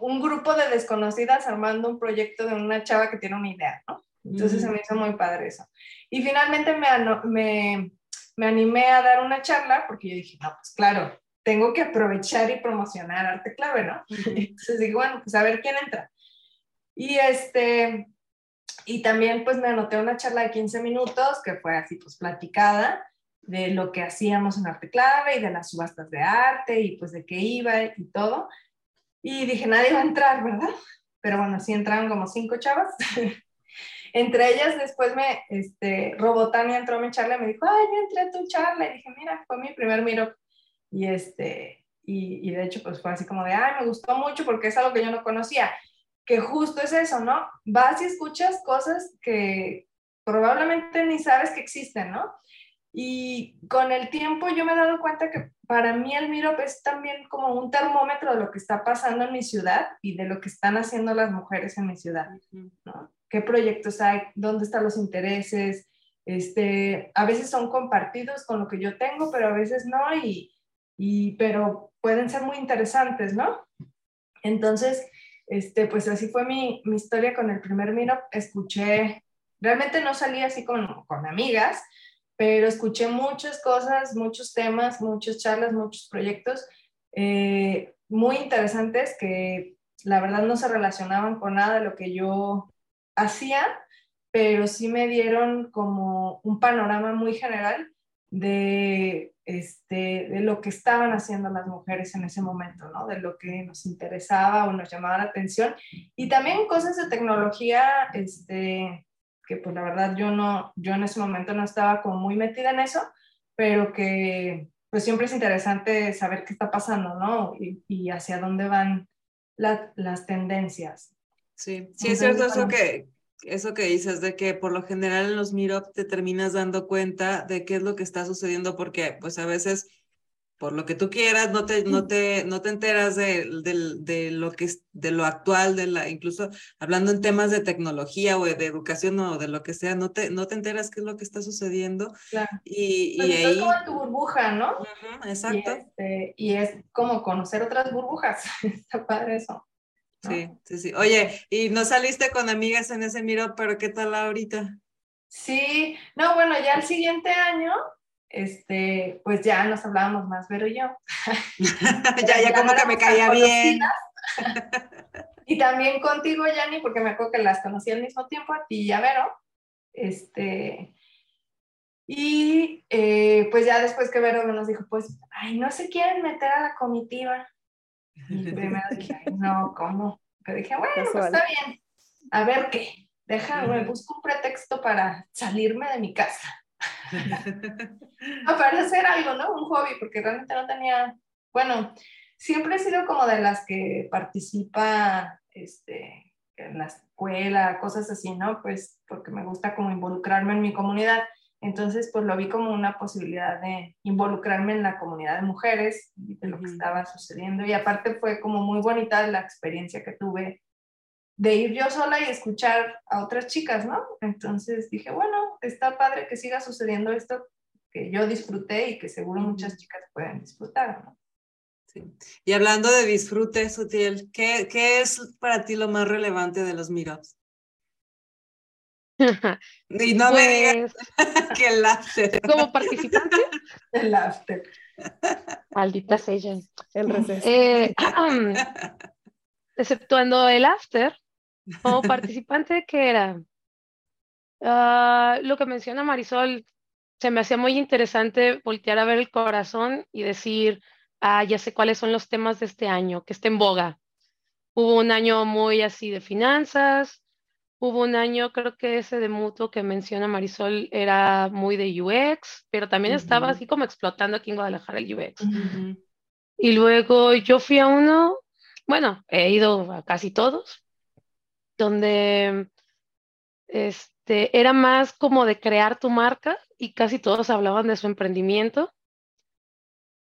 un grupo de desconocidas armando un proyecto de una chava que tiene una idea, ¿no? Entonces mm. se me hizo muy padre eso. Y finalmente me, me, me animé a dar una charla porque yo dije, no, pues claro, tengo que aprovechar y promocionar Arte Clave, ¿no? Mm. Entonces dije, bueno, pues a ver quién entra. Y este, y también pues me anoté una charla de quince minutos que fue así pues platicada de lo que hacíamos en Arte Clave y de las subastas de arte y pues de qué iba y todo. Y dije, nadie va a entrar, ¿verdad? Pero bueno, sí entraron como cinco chavas. Entre ellas después me, este, Robotania entró a mi charla y me dijo, ay, yo entré a tu charla. Y dije, mira, fue mi primer miro. Y este, y, y de hecho pues fue así como de, ay, me gustó mucho porque es algo que yo no conocía. Que justo es eso, ¿no? Vas y escuchas cosas que probablemente ni sabes que existen, ¿no? Y con el tiempo yo me he dado cuenta que para mí el Meetup es también como un termómetro de lo que está pasando en mi ciudad y de lo que están haciendo las mujeres en mi ciudad, ¿no? ¿Qué proyectos hay? ¿Dónde están los intereses? Este, a veces son compartidos con lo que yo tengo, pero a veces no, y, y, pero pueden ser muy interesantes, ¿no? Entonces... Este, pues así fue mi, mi historia con el primer Meetup. Escuché, realmente no salí así con, con amigas, pero escuché muchas cosas, muchos temas, muchas charlas, muchos proyectos eh, muy interesantes que la verdad no se relacionaban con nada de lo que yo hacía, pero sí me dieron como un panorama muy general de, este, de lo que estaban haciendo las mujeres en ese momento, ¿no? De lo que nos interesaba o nos llamaba la atención. Y también cosas de tecnología, este, que pues la verdad yo, no, yo en ese momento no estaba como muy metida en eso, pero que pues siempre es interesante saber qué está pasando, ¿no? Y, y hacia dónde van la, las tendencias. Sí, sí. Entonces, es cierto eso que, eso que dices de que por lo general en los meetups te terminas dando cuenta de qué es lo que está sucediendo, porque pues a veces por lo que tú quieras no te no te no te enteras de, de, de lo que de lo actual, de la incluso hablando en temas de tecnología o de educación o de lo que sea, no te no te enteras qué es lo que está sucediendo. Claro. Y, pues y ahí es como tu burbuja, ¿no? Uh-huh, exacto. Y, este, y es como conocer otras burbujas. Está padre eso, ¿no? Sí, sí, sí. Oye, y no saliste con amigas en ese miro, pero ¿qué tal ahorita? Sí, no, bueno, ya el siguiente año, este, pues ya nos hablábamos más, Vero y yo. ya, ya, ya como que me caía bien. Y también contigo, Yanni, porque me acuerdo que las conocí al mismo tiempo, a ti y a Vero. Este, y eh, pues ya después que Vero nos dijo, pues, ay, no se quieren meter a la comitiva. Y primero dije, no, ¿cómo? Pero dije, bueno, pues está bien, a ver qué, déjame, busco un pretexto para salirme de mi casa. Para hacer algo, ¿no? Un hobby, porque realmente no tenía, bueno, siempre he sido como de las que participa este, en la escuela, cosas así, ¿no? Pues porque me gusta como involucrarme en mi comunidad. Entonces, pues lo vi como una posibilidad de involucrarme en la comunidad de mujeres y de lo que estaba sucediendo. Y aparte fue como muy bonita la experiencia que tuve de ir yo sola y escuchar a otras chicas, ¿no? Entonces dije, bueno, está padre que siga sucediendo esto que yo disfruté y que seguro muchas chicas pueden disfrutar, ¿no? Sí. Y hablando de disfrute, Sutiel, ¿qué, qué es para ti lo más relevante de los meetups? Y no pues, me digas que el after. Como participante. El after. Maldita sea. El receso. Eh, um, exceptuando el after, como participante, ¿qué era? Uh, lo que menciona Marisol, se me hacía muy interesante voltear a ver el corazón y decir, ah, ya sé cuáles son los temas de este año, que está en boga. Hubo un año muy así de finanzas. Hubo un año, creo que ese de mutuo que menciona Marisol era muy de U X, pero también uh-huh. estaba así como explotando aquí en Guadalajara el U X. Uh-huh. Y luego yo fui a uno, bueno, he ido a casi todos, donde este, era más como de crear tu marca y casi todos hablaban de su emprendimiento.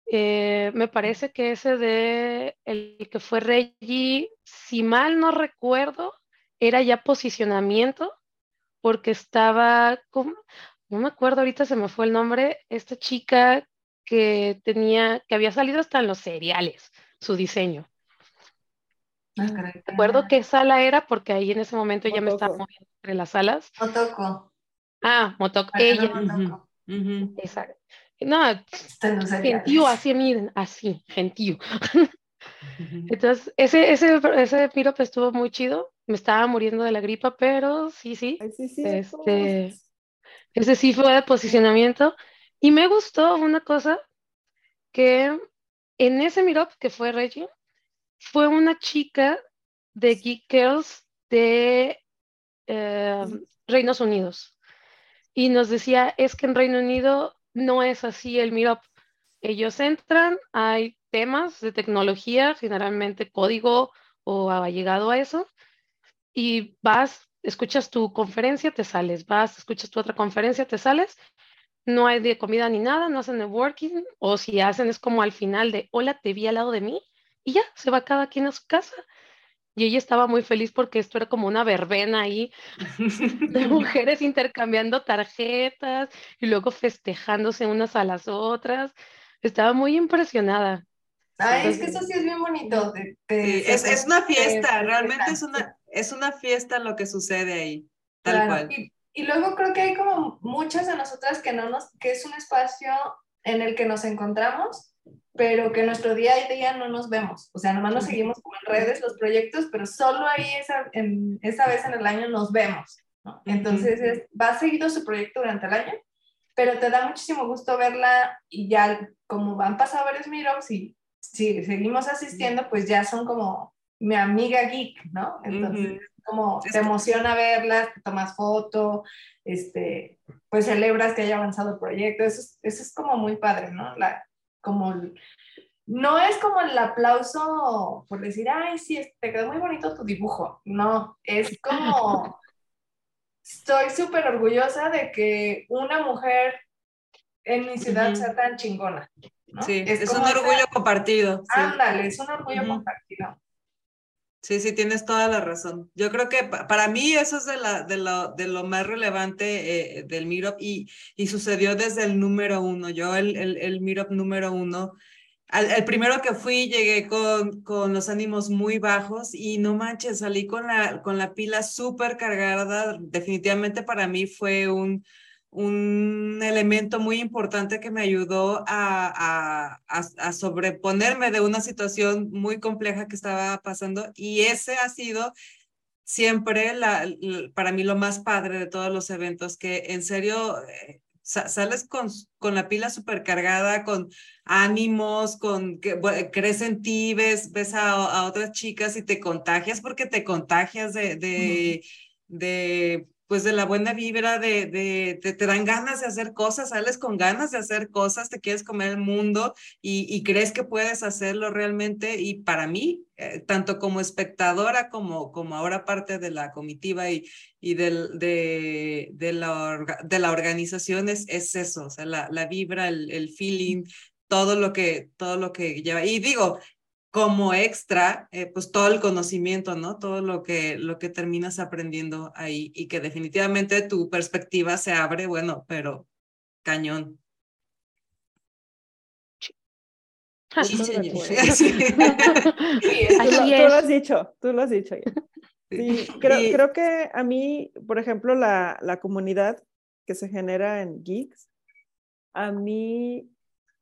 Eh, me parece que ese de el que fue Reggie, si mal no recuerdo, era ya posicionamiento, porque estaba, ¿cómo? No me acuerdo, ahorita se me fue el nombre, esta chica que tenía, que había salido hasta en los cereales, su diseño. Me acuerdo qué sala era, porque ahí en ese momento Motoko. Ya me estaba moviendo entre las salas. Motoko. Ah, Motoko, Pero ella. No, uh-huh. Uh-huh. Exacto. No, gentío, así, miren, así, gentío. Uh-huh. Entonces, ese, ese, ese piropo estuvo muy chido. Me estaba muriendo de la gripa, pero sí, sí. Ay, sí, sí este, ese sí fue de posicionamiento. Y me gustó una cosa que en ese meetup que fue Reggie, fue una chica de Geek Girls de eh, Reinos Unidos. Y nos decía, es que en Reino Unido no es así el meetup. Ellos entran, hay temas de tecnología, generalmente código o allegado a eso. Y vas, escuchas tu conferencia, te sales. Vas, escuchas tu otra conferencia, te sales. No hay de comida ni nada, no hacen networking. O si hacen es como al final de, hola, te vi al lado de mí. Y ya, se va cada quien a su casa. Y ella estaba muy feliz porque esto era como una verbena ahí de mujeres intercambiando tarjetas y luego festejándose unas a las otras. Estaba muy impresionada. Ay, entonces, es que eso sí es bien bonito. Te, te, sí, es, es una fiesta, te, realmente te, es una... Es una fiesta lo que sucede ahí, tal claro, cual. Y, y luego creo que hay como muchas de nosotras que no nos, que es un espacio en el que nos encontramos, pero que nuestro día a día no nos vemos. O sea, nomás nos seguimos como en redes, los proyectos, pero solo ahí esa, en, esa vez en el año nos vemos, ¿no? Entonces es, va seguido su proyecto durante el año, pero te da muchísimo gusto verla y ya como han pasado varios meetups y si seguimos asistiendo, pues ya son como... mi amiga geek, ¿no? Entonces, uh-huh. como te emociona verlas, te tomas foto, este, pues celebras que haya avanzado el proyecto, eso es, eso es como muy padre, ¿no? La, como, no es como el aplauso por decir, ay, sí, te quedó muy bonito tu dibujo, no, es como estoy súper orgullosa de que una mujer en mi ciudad uh-huh. sea tan chingona, ¿no? Sí, es, es un orgullo sea, compartido. Ándale, sí. es un orgullo uh-huh. compartido. Sí, sí, tienes toda la razón. Yo creo que pa- para mí eso es de, la, de, lo, de lo más relevante eh, del Meetup y, y sucedió desde el número uno. Yo el, el, el Meetup número uno, al, el primero que fui llegué con, con los ánimos muy bajos y no manches, salí con la, con la pila súper cargada. Definitivamente para mí fue un... un elemento muy importante que me ayudó a, a, a, a sobreponerme de una situación muy compleja que estaba pasando y ese ha sido siempre la, la, para mí lo más padre de todos los eventos, que en serio eh, sales con, con la pila supercargada, con ánimos, con que, bueno, crees en ti, ves, ves a, a otras chicas y te contagias porque te contagias de... de, uh-huh. de pues de la buena vibra, de, de, de, te dan ganas de hacer cosas, sales con ganas de hacer cosas, te quieres comer el mundo y, y crees que puedes hacerlo realmente. Y para mí, eh, tanto como espectadora como, como ahora parte de la comitiva y, y del, de, de, la orga, de la organización es, es eso, o sea, la, la vibra, el, el feeling, todo lo que, todo lo que lleva. Y digo... como extra, eh, pues todo el conocimiento, ¿no? Todo lo que, lo que terminas aprendiendo ahí y que definitivamente tu perspectiva se abre, bueno, pero cañón. Sí, sí, sí, sí. Tú, lo, tú lo has dicho, tú lo has dicho. Sí, creo, y... creo que a mí, por ejemplo, la, la comunidad que se genera en Geeks, a mí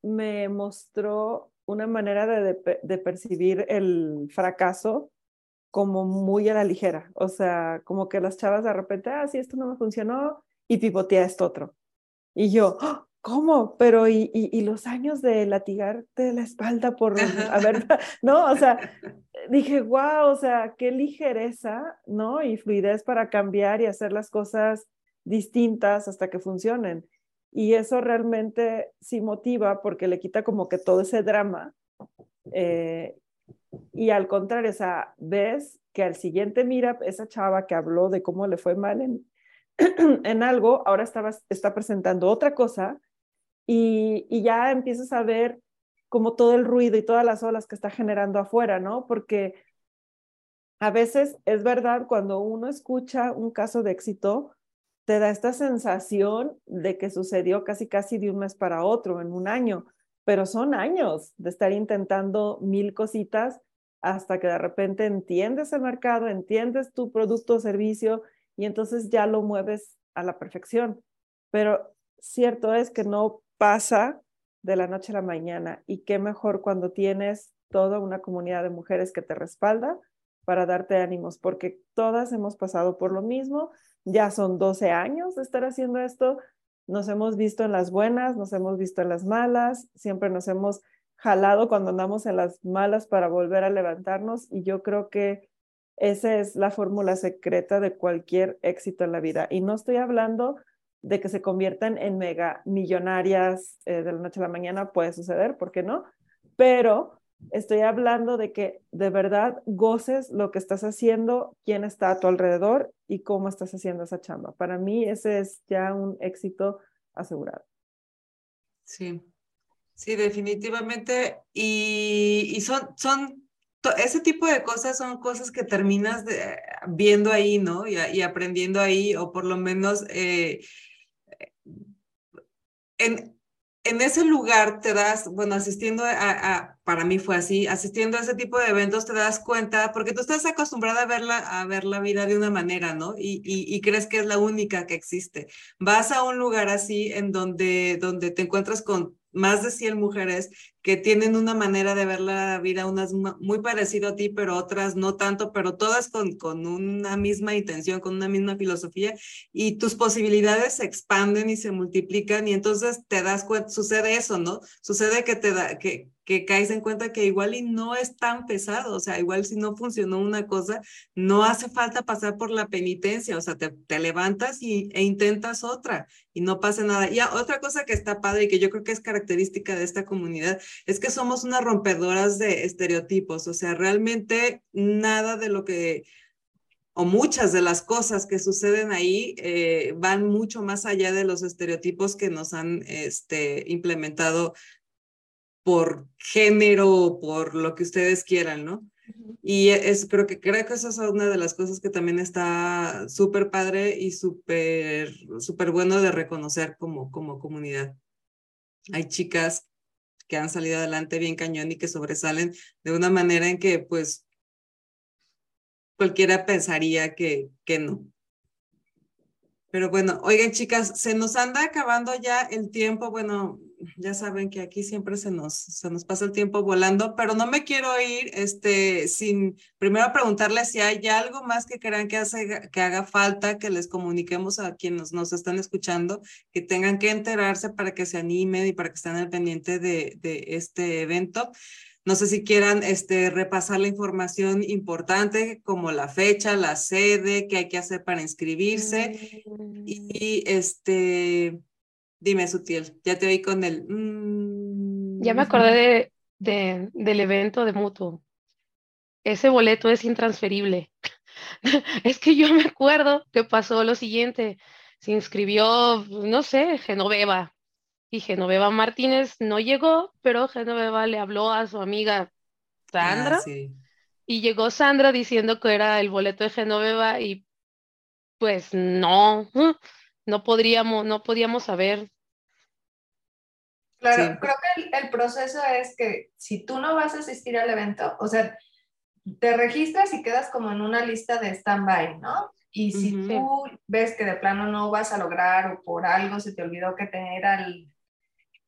me mostró una manera de, de, de percibir el fracaso como muy a la ligera. O sea, como que las chavas de repente, ah, sí, esto no me funcionó, y pivotea esto otro. Y yo, ¿cómo? Pero, ¿y, y, y los años de latigarte la espalda por haber, ¿no? O sea, dije, wow, o sea, qué ligereza, ¿no? Y fluidez para cambiar y hacer las cosas distintas hasta que funcionen. Y eso realmente sí motiva porque le quita como que todo ese drama. Eh, y al contrario, o sea, ves que al siguiente mira, esa chava que habló de cómo le fue mal en, en algo, ahora estaba, está presentando otra cosa y, y ya empiezas a ver como todo el ruido y todas las olas que está generando afuera, ¿no? Porque a veces es verdad, cuando uno escucha un caso de éxito, te da esta sensación de que sucedió casi casi de un mes para otro, en un año, pero son años de estar intentando mil cositas hasta que de repente entiendes el mercado, entiendes tu producto o servicio y entonces ya lo mueves a la perfección. Pero cierto es que no pasa de la noche a la mañana y qué mejor cuando tienes toda una comunidad de mujeres que te respalda para darte ánimos, porque todas hemos pasado por lo mismo. Ya son doce años de estar haciendo esto, nos hemos visto en las buenas, nos hemos visto en las malas, siempre nos hemos jalado cuando andamos en las malas para volver a levantarnos y yo creo que esa es la fórmula secreta de cualquier éxito en la vida. Y no estoy hablando de que se conviertan en mega millonarias eh, de la noche a la mañana, puede suceder, ¿por qué no? Pero estoy hablando de que de verdad goces lo que estás haciendo, quién está a tu alrededor y cómo estás haciendo esa chamba. Para mí ese es ya un éxito asegurado. Sí, sí, definitivamente. Y, y son, son to, ese tipo de cosas son cosas que terminas de, viendo ahí, ¿no? Y, y aprendiendo ahí, o por lo menos eh, en... En ese lugar te das, bueno, asistiendo a, a, para mí fue así, asistiendo a ese tipo de eventos te das cuenta, porque tú estás acostumbrada a ver la, a ver la vida de una manera, ¿no? Y, y, y crees que es la única que existe. Vas a un lugar así en donde, donde te encuentras con más de cien mujeres que tienen una manera de ver la vida, unas muy parecido a ti, pero otras no tanto, pero todas con, con una misma intención, con una misma filosofía, y tus posibilidades se expanden y se multiplican, y entonces te das cuenta, sucede eso, ¿no? Sucede que te da, que, que caes en cuenta que igual y no es tan pesado, o sea, igual si no funcionó una cosa, no hace falta pasar por la penitencia, o sea, te, te levantas y, e intentas otra, y no pasa nada. Y otra cosa que está padre y que yo creo que es característica de esta comunidad, es que somos unas rompedoras de estereotipos, o sea, realmente nada de lo que o muchas de las cosas que suceden ahí eh, van mucho más allá de los estereotipos que nos han este, implementado por género, por lo que ustedes quieran, ¿no? Uh-huh. Y es, creo, que, creo que eso es una de las cosas que también está súper padre y súper súper bueno de reconocer como, como comunidad. Hay chicas que han salido adelante bien cañón y que sobresalen de una manera en que, pues, cualquiera pensaría que, que no. Pero bueno, oigan, chicas, se nos anda acabando ya el tiempo. Bueno, ya saben que aquí siempre se nos, se nos pasa el tiempo volando, pero no me quiero ir este, sin primero preguntarles si hay algo más que crean que, hace, que haga falta, que les comuniquemos a quienes nos están escuchando, que tengan que enterarse para que se animen y para que estén al pendiente de, de este evento. No sé si quieran este, repasar la información importante, como la fecha, la sede, qué hay que hacer para inscribirse. Y, y este, dime, Sutiel, ya te oí con el... Mmm. Ya me acordé de, de, del evento de Mutuo. Ese boleto es intransferible. Es que yo me acuerdo que pasó lo siguiente. Se inscribió, no sé, Genoveva. Y Genoveva Martínez no llegó, pero Genoveva le habló a su amiga Sandra. Ah, sí. Y llegó Sandra diciendo que era el boleto de Genoveva y pues no, no podríamos, no podíamos saber. Claro, sí. Creo que el, el proceso es que si tú no vas a asistir al evento, o sea, te registras y quedas como en una lista de stand-by, ¿no? Y si uh-huh. tú ves que de plano no vas a lograr o por algo se te olvidó que tener al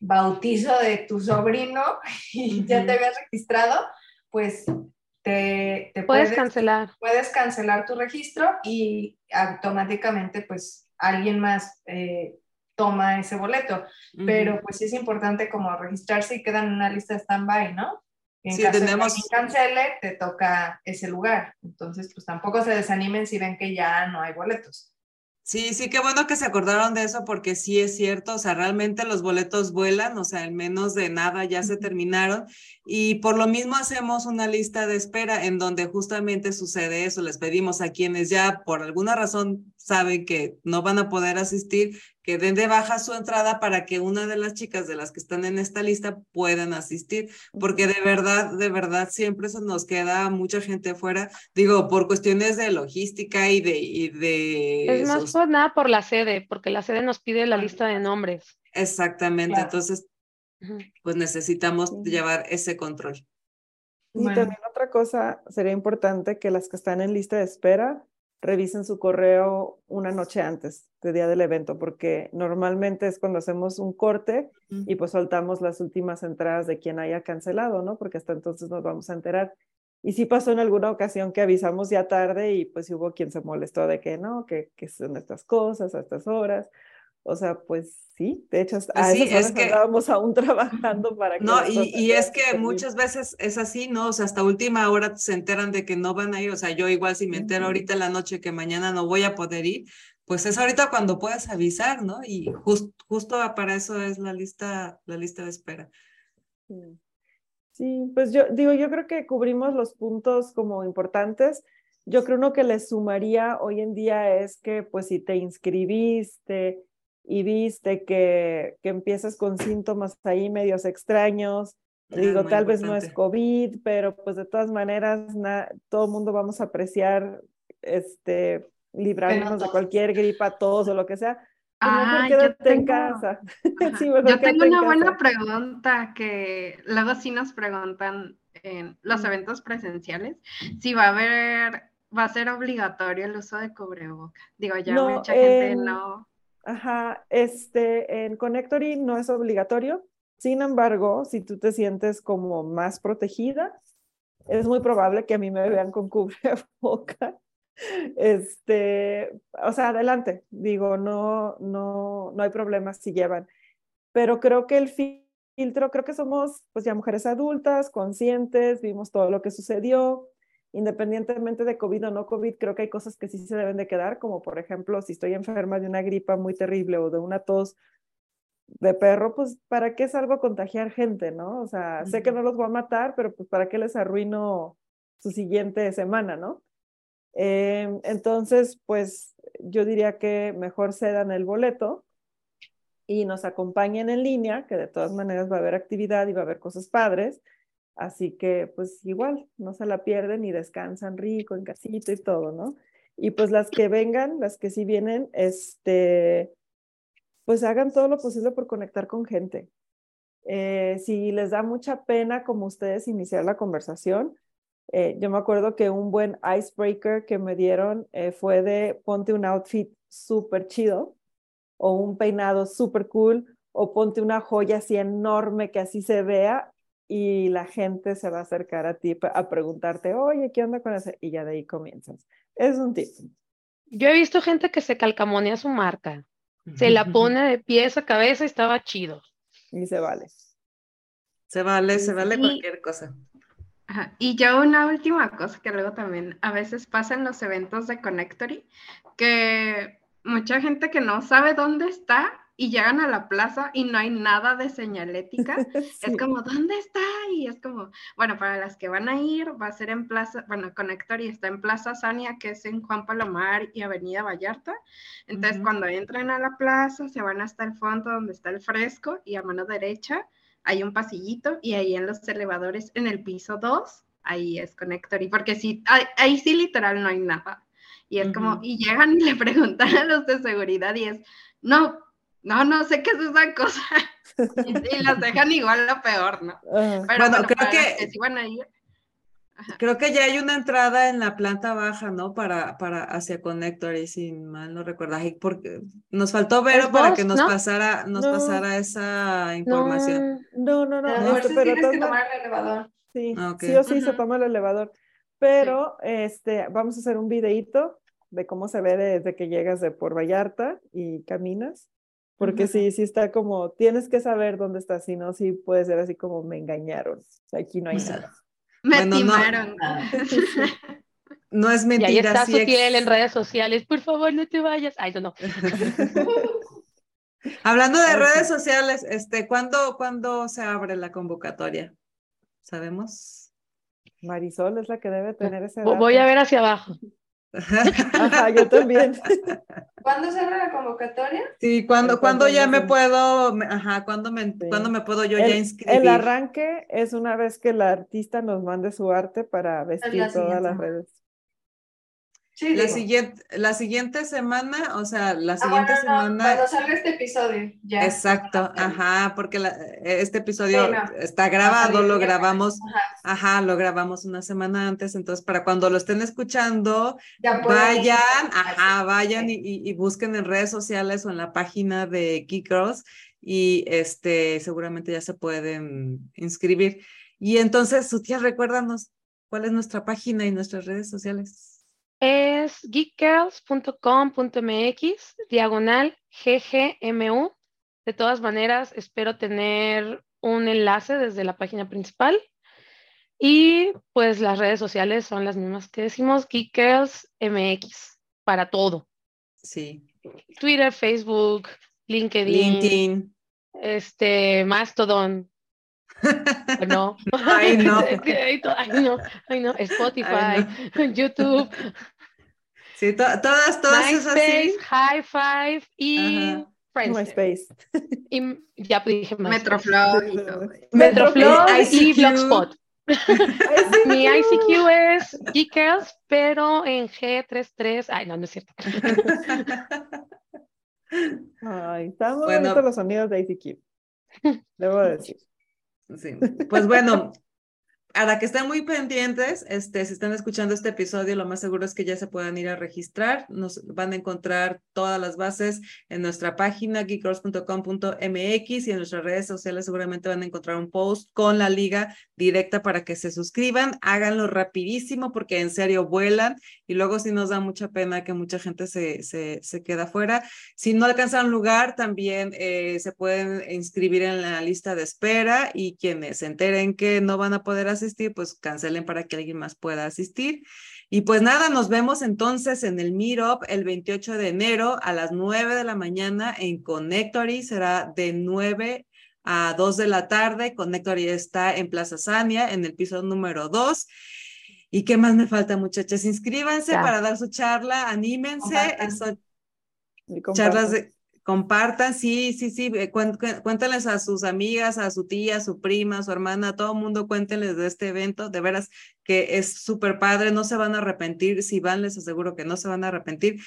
bautizo de tu sobrino y uh-huh. ya te habías registrado, pues te, te puedes, puedes cancelar puedes cancelar tu registro y automáticamente pues alguien más eh, toma ese boleto, uh-huh. pero pues es importante como registrarse y quedan en una lista de stand-by, ¿no? En sí, caso tenemos... de que cancele, te toca ese lugar. Entonces, pues tampoco se desanimen si ven que ya no hay boletos. Sí, sí, qué bueno que se acordaron de eso, porque sí es cierto, o sea, realmente los boletos vuelan, o sea, en menos de nada ya se terminaron, y por lo mismo hacemos una lista de espera en donde justamente sucede eso, les pedimos a quienes ya por alguna razón saben que no van a poder asistir, que den de baja su entrada para que una de las chicas de las que están en esta lista puedan asistir, porque de verdad, de verdad, siempre se nos queda mucha gente fuera, digo, por cuestiones de logística y de... Y de es más esos... pues nada por la sede, porque la sede nos pide la lista de nombres. Exactamente, claro. Entonces, pues necesitamos uh-huh. llevar ese control. Y bueno. También otra cosa, sería importante que las que están en lista de espera revisen su correo una noche antes del día del evento, porque normalmente es cuando hacemos un corte uh-huh. y pues soltamos las últimas entradas de quien haya cancelado, ¿no? Porque hasta entonces nos vamos a enterar. Y sí pasó en alguna ocasión que avisamos ya tarde y pues hubo quien se molestó de que no, que, que son estas cosas a estas horas. O sea, pues sí, de hecho, a sí, esas horas es que, estábamos aún trabajando para que... No, y, y es que feliz. Muchas veces es así, ¿no? O sea, hasta última hora se enteran de que no van a ir. O sea, yo igual si me entero uh-huh. ahorita en la noche que mañana no voy a poder ir, pues es ahorita cuando puedas avisar, ¿no? Y just, justo para eso es la lista, la lista de espera. Sí, pues yo digo, yo creo que cubrimos los puntos como importantes. Yo creo uno que le sumaría hoy en día es que, pues, si te inscribiste... y viste que, que empiezas con síntomas ahí medios extraños, digo, tal vez no es COVID, pero pues de todas maneras na, todo el mundo vamos a apreciar este, librarnos de cualquier gripa, tos o lo que sea. Ah, mejor quédate tengo, en casa. Sí, mejor yo tengo una buena pregunta que luego sí nos preguntan en los eventos presenciales, si va a haber, va a ser obligatorio el uso de cubrebocas. Digo, ya no, mucha gente eh, no... Ajá, este, en Connectory no es obligatorio, sin embargo, si tú te sientes como más protegida, es muy probable que a mí me vean con cubreboca, este, o sea, adelante, digo, no, no, no hay problema si llevan, pero creo que el filtro, creo que somos, pues ya mujeres adultas, conscientes, vimos todo lo que sucedió, independientemente de COVID o no COVID, creo que hay cosas que sí se deben de quedar, como por ejemplo, si estoy enferma de una gripa muy terrible o de una tos de perro, pues ¿para qué salgo a contagiar gente, no? O sea, uh-huh. sé que no los voy a matar, pero pues ¿para qué les arruino su siguiente semana, no? Eh, entonces, pues yo diría que mejor cedan el boleto y nos acompañen en línea, que de todas maneras va a haber actividad y va a haber cosas padres. Así que, pues igual, no se la pierden y descansan rico en casito y todo, ¿no? Y pues las que vengan, las que sí vienen, este, pues hagan todo lo posible por conectar con gente. Eh, si les da mucha pena, como ustedes, iniciar la conversación, eh, yo me acuerdo que un buen icebreaker que me dieron eh, fue de ponte un outfit súper chido, o un peinado súper cool, o ponte una joya así enorme que así se vea, y la gente se va a acercar a ti a preguntarte, oye, ¿qué onda con eso? Y ya de ahí comienzas. Es un tip. Yo he visto gente que se calcamonea su marca, se la pone de pies a cabeza y estaba chido. Y se vale. Se vale, se vale y, cualquier cosa. Ajá. Y ya una última cosa que luego también a veces pasa en los eventos de Connectory, que mucha gente que no sabe dónde está, y llegan a la plaza y no hay nada de señalética, sí. Es como, ¿dónde está? Y es como, bueno, para las que van a ir, va a ser en plaza, bueno, Connectory está en Plaza Sania, que es en Juan Palomar y Avenida Vallarta, entonces uh-huh. Cuando entren a la plaza, se van hasta el fondo donde está el fresco, y a mano derecha hay un pasillito, y ahí en los elevadores, en el piso dos, ahí es Connectory, porque sí, ahí, ahí sí literal no hay nada, y es uh-huh. como, y llegan y le preguntan a los de seguridad, y es, no, No, no sé qué es esa cosa. Y, y las dejan igual o peor, ¿no? Pero bueno, bueno creo que, que sí van a ir. Creo que ya hay una entrada en la planta baja, ¿no? Para, para hacia Connectory, si mal no recuerdo. Ay, porque nos faltó Vero para vos, que nos ¿no? pasara, nos no. pasara esa información. No, no, no. no, no, no si tienes que tomar el elevador. Sí, okay. sí o sí uh-huh. se toma el elevador. Pero sí. este, vamos a hacer un videíto de cómo se ve desde que llegas de por Vallarta y caminas. Porque uh-huh. sí, sí está como, tienes que saber dónde estás, si no, sí puede ser así como, me engañaron, aquí no hay nada. Me bueno, timaron. No, sí, sí. No es mentira. Y ahí está sí su ex... piel en redes sociales, por favor, no te vayas. Ay, no, no. Hablando de okay. redes sociales, este, ¿cuándo, ¿cuándo se abre la convocatoria? ¿Sabemos? Marisol es la que debe tener ese dato. Voy a ver hacia abajo. Ajá, yo también. ¿Cuándo cierra la convocatoria? Sí, ¿cuándo, ¿cuándo ya me puedo, ajá, ¿cuándo me, sí. ¿cuándo me puedo yo el, ya inscribir? El arranque es una vez que la artista nos mande su arte para vestir la todas las redes. Sí, la, siguiente, la siguiente semana, o sea, la siguiente ah, bueno, no, semana. Cuando salga este episodio, ya. Exacto, ajá, porque la, este episodio sí, no. está grabado, lo grabamos, ajá. ajá, lo grabamos una semana antes, entonces para cuando lo estén escuchando, ya vayan, ajá, vayan y, y, y busquen en redes sociales o en la página de Geek Girls y este, seguramente ya se pueden inscribir. Y entonces, Sutia, recuérdanos cuál es nuestra página y nuestras redes sociales. Es geek girls punto com punto m x, diagonal G G M U. De todas maneras, espero tener un enlace desde la página principal. Y pues las redes sociales son las mismas que decimos, Geek Girls M X, para todo. Sí. Twitter, Facebook, LinkedIn, LinkedIn. Este, Mastodon. No. Ay, no. Ay, no. Ay, no. Spotify, ay, no. YouTube. Sí, to- todas, todas esas. MySpace, High Five y uh-huh. MySpace. Y ya dije Metroflog. Metroflog y Blogspot. Mi I C Q es Geekers, pero en G treinta y tres. Ay, no, no es cierto. Ay, están bueno. bonitos los sonidos de I C Q. Debo decir. Sí. Pues bueno, para que estén muy pendientes, este, si están escuchando este episodio, lo más seguro es que ya se puedan ir a registrar. Nos van a encontrar todas las bases en nuestra página geek girls punto com punto m x y en nuestras redes sociales seguramente van a encontrar un post con la liga directa para que se suscriban. Háganlo rapidísimo porque en serio vuelan y luego sí nos da mucha pena que mucha gente se, se, se queda fuera. Si no alcanzan lugar, también eh, se pueden inscribir en la lista de espera y quienes se enteren que no van a poder asistir, pues cancelen para que alguien más pueda asistir. Y pues nada, nos vemos entonces en el Meetup el veintiocho de enero a las nueve de la mañana en Connectory, será de nueve a dos de la tarde. Connectory está en Plaza Sania, en el piso número dos. ¿Y qué más me falta, muchachas? Inscríbanse ya. Para dar su charla, anímense. Compartan. Eso, charlas de, compartan, sí, sí, sí. Cuéntenles a sus amigas, a su tía, a su prima, a su hermana, a todo mundo, cuéntenles de este evento. De veras que es súper padre, no se van a arrepentir. Si van, les aseguro que no se van a arrepentir.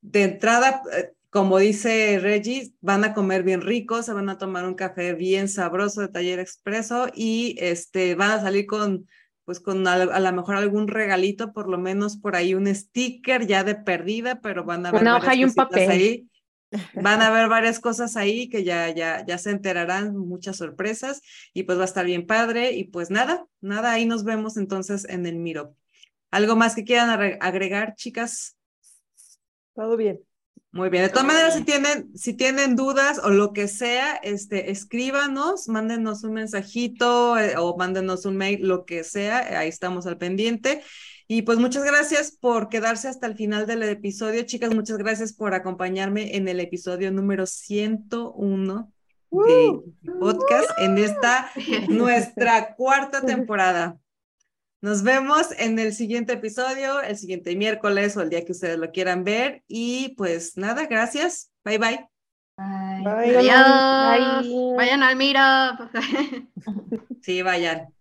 De entrada, como dice Reggie, van a comer bien rico, se van a tomar un café bien sabroso de Taller Expreso y este, van a salir con... pues con a, a lo mejor algún regalito, por lo menos por ahí un sticker ya de perdida, pero van a ver una hoja y un papel ahí. Van a ver varias cosas ahí que ya, ya, ya se enterarán, muchas sorpresas, y pues va a estar bien padre, y pues nada, nada, ahí nos vemos entonces en el Miro. ¿Algo más que quieran agregar, chicas? Todo bien. Muy bien, de todas maneras, si tienen, si tienen dudas o lo que sea, este, escríbanos, mándenos un mensajito eh, o mándenos un mail, lo que sea, ahí estamos al pendiente. Y pues muchas gracias por quedarse hasta el final del episodio, chicas, muchas gracias por acompañarme en el episodio número ciento uno de podcast, en esta, nuestra cuarta temporada. Nos vemos en el siguiente episodio, el siguiente miércoles o el día que ustedes lo quieran ver. Y pues nada, gracias. Bye, bye. Bye. Bye. Adiós. Bye. Vayan al meetup. Sí, vayan.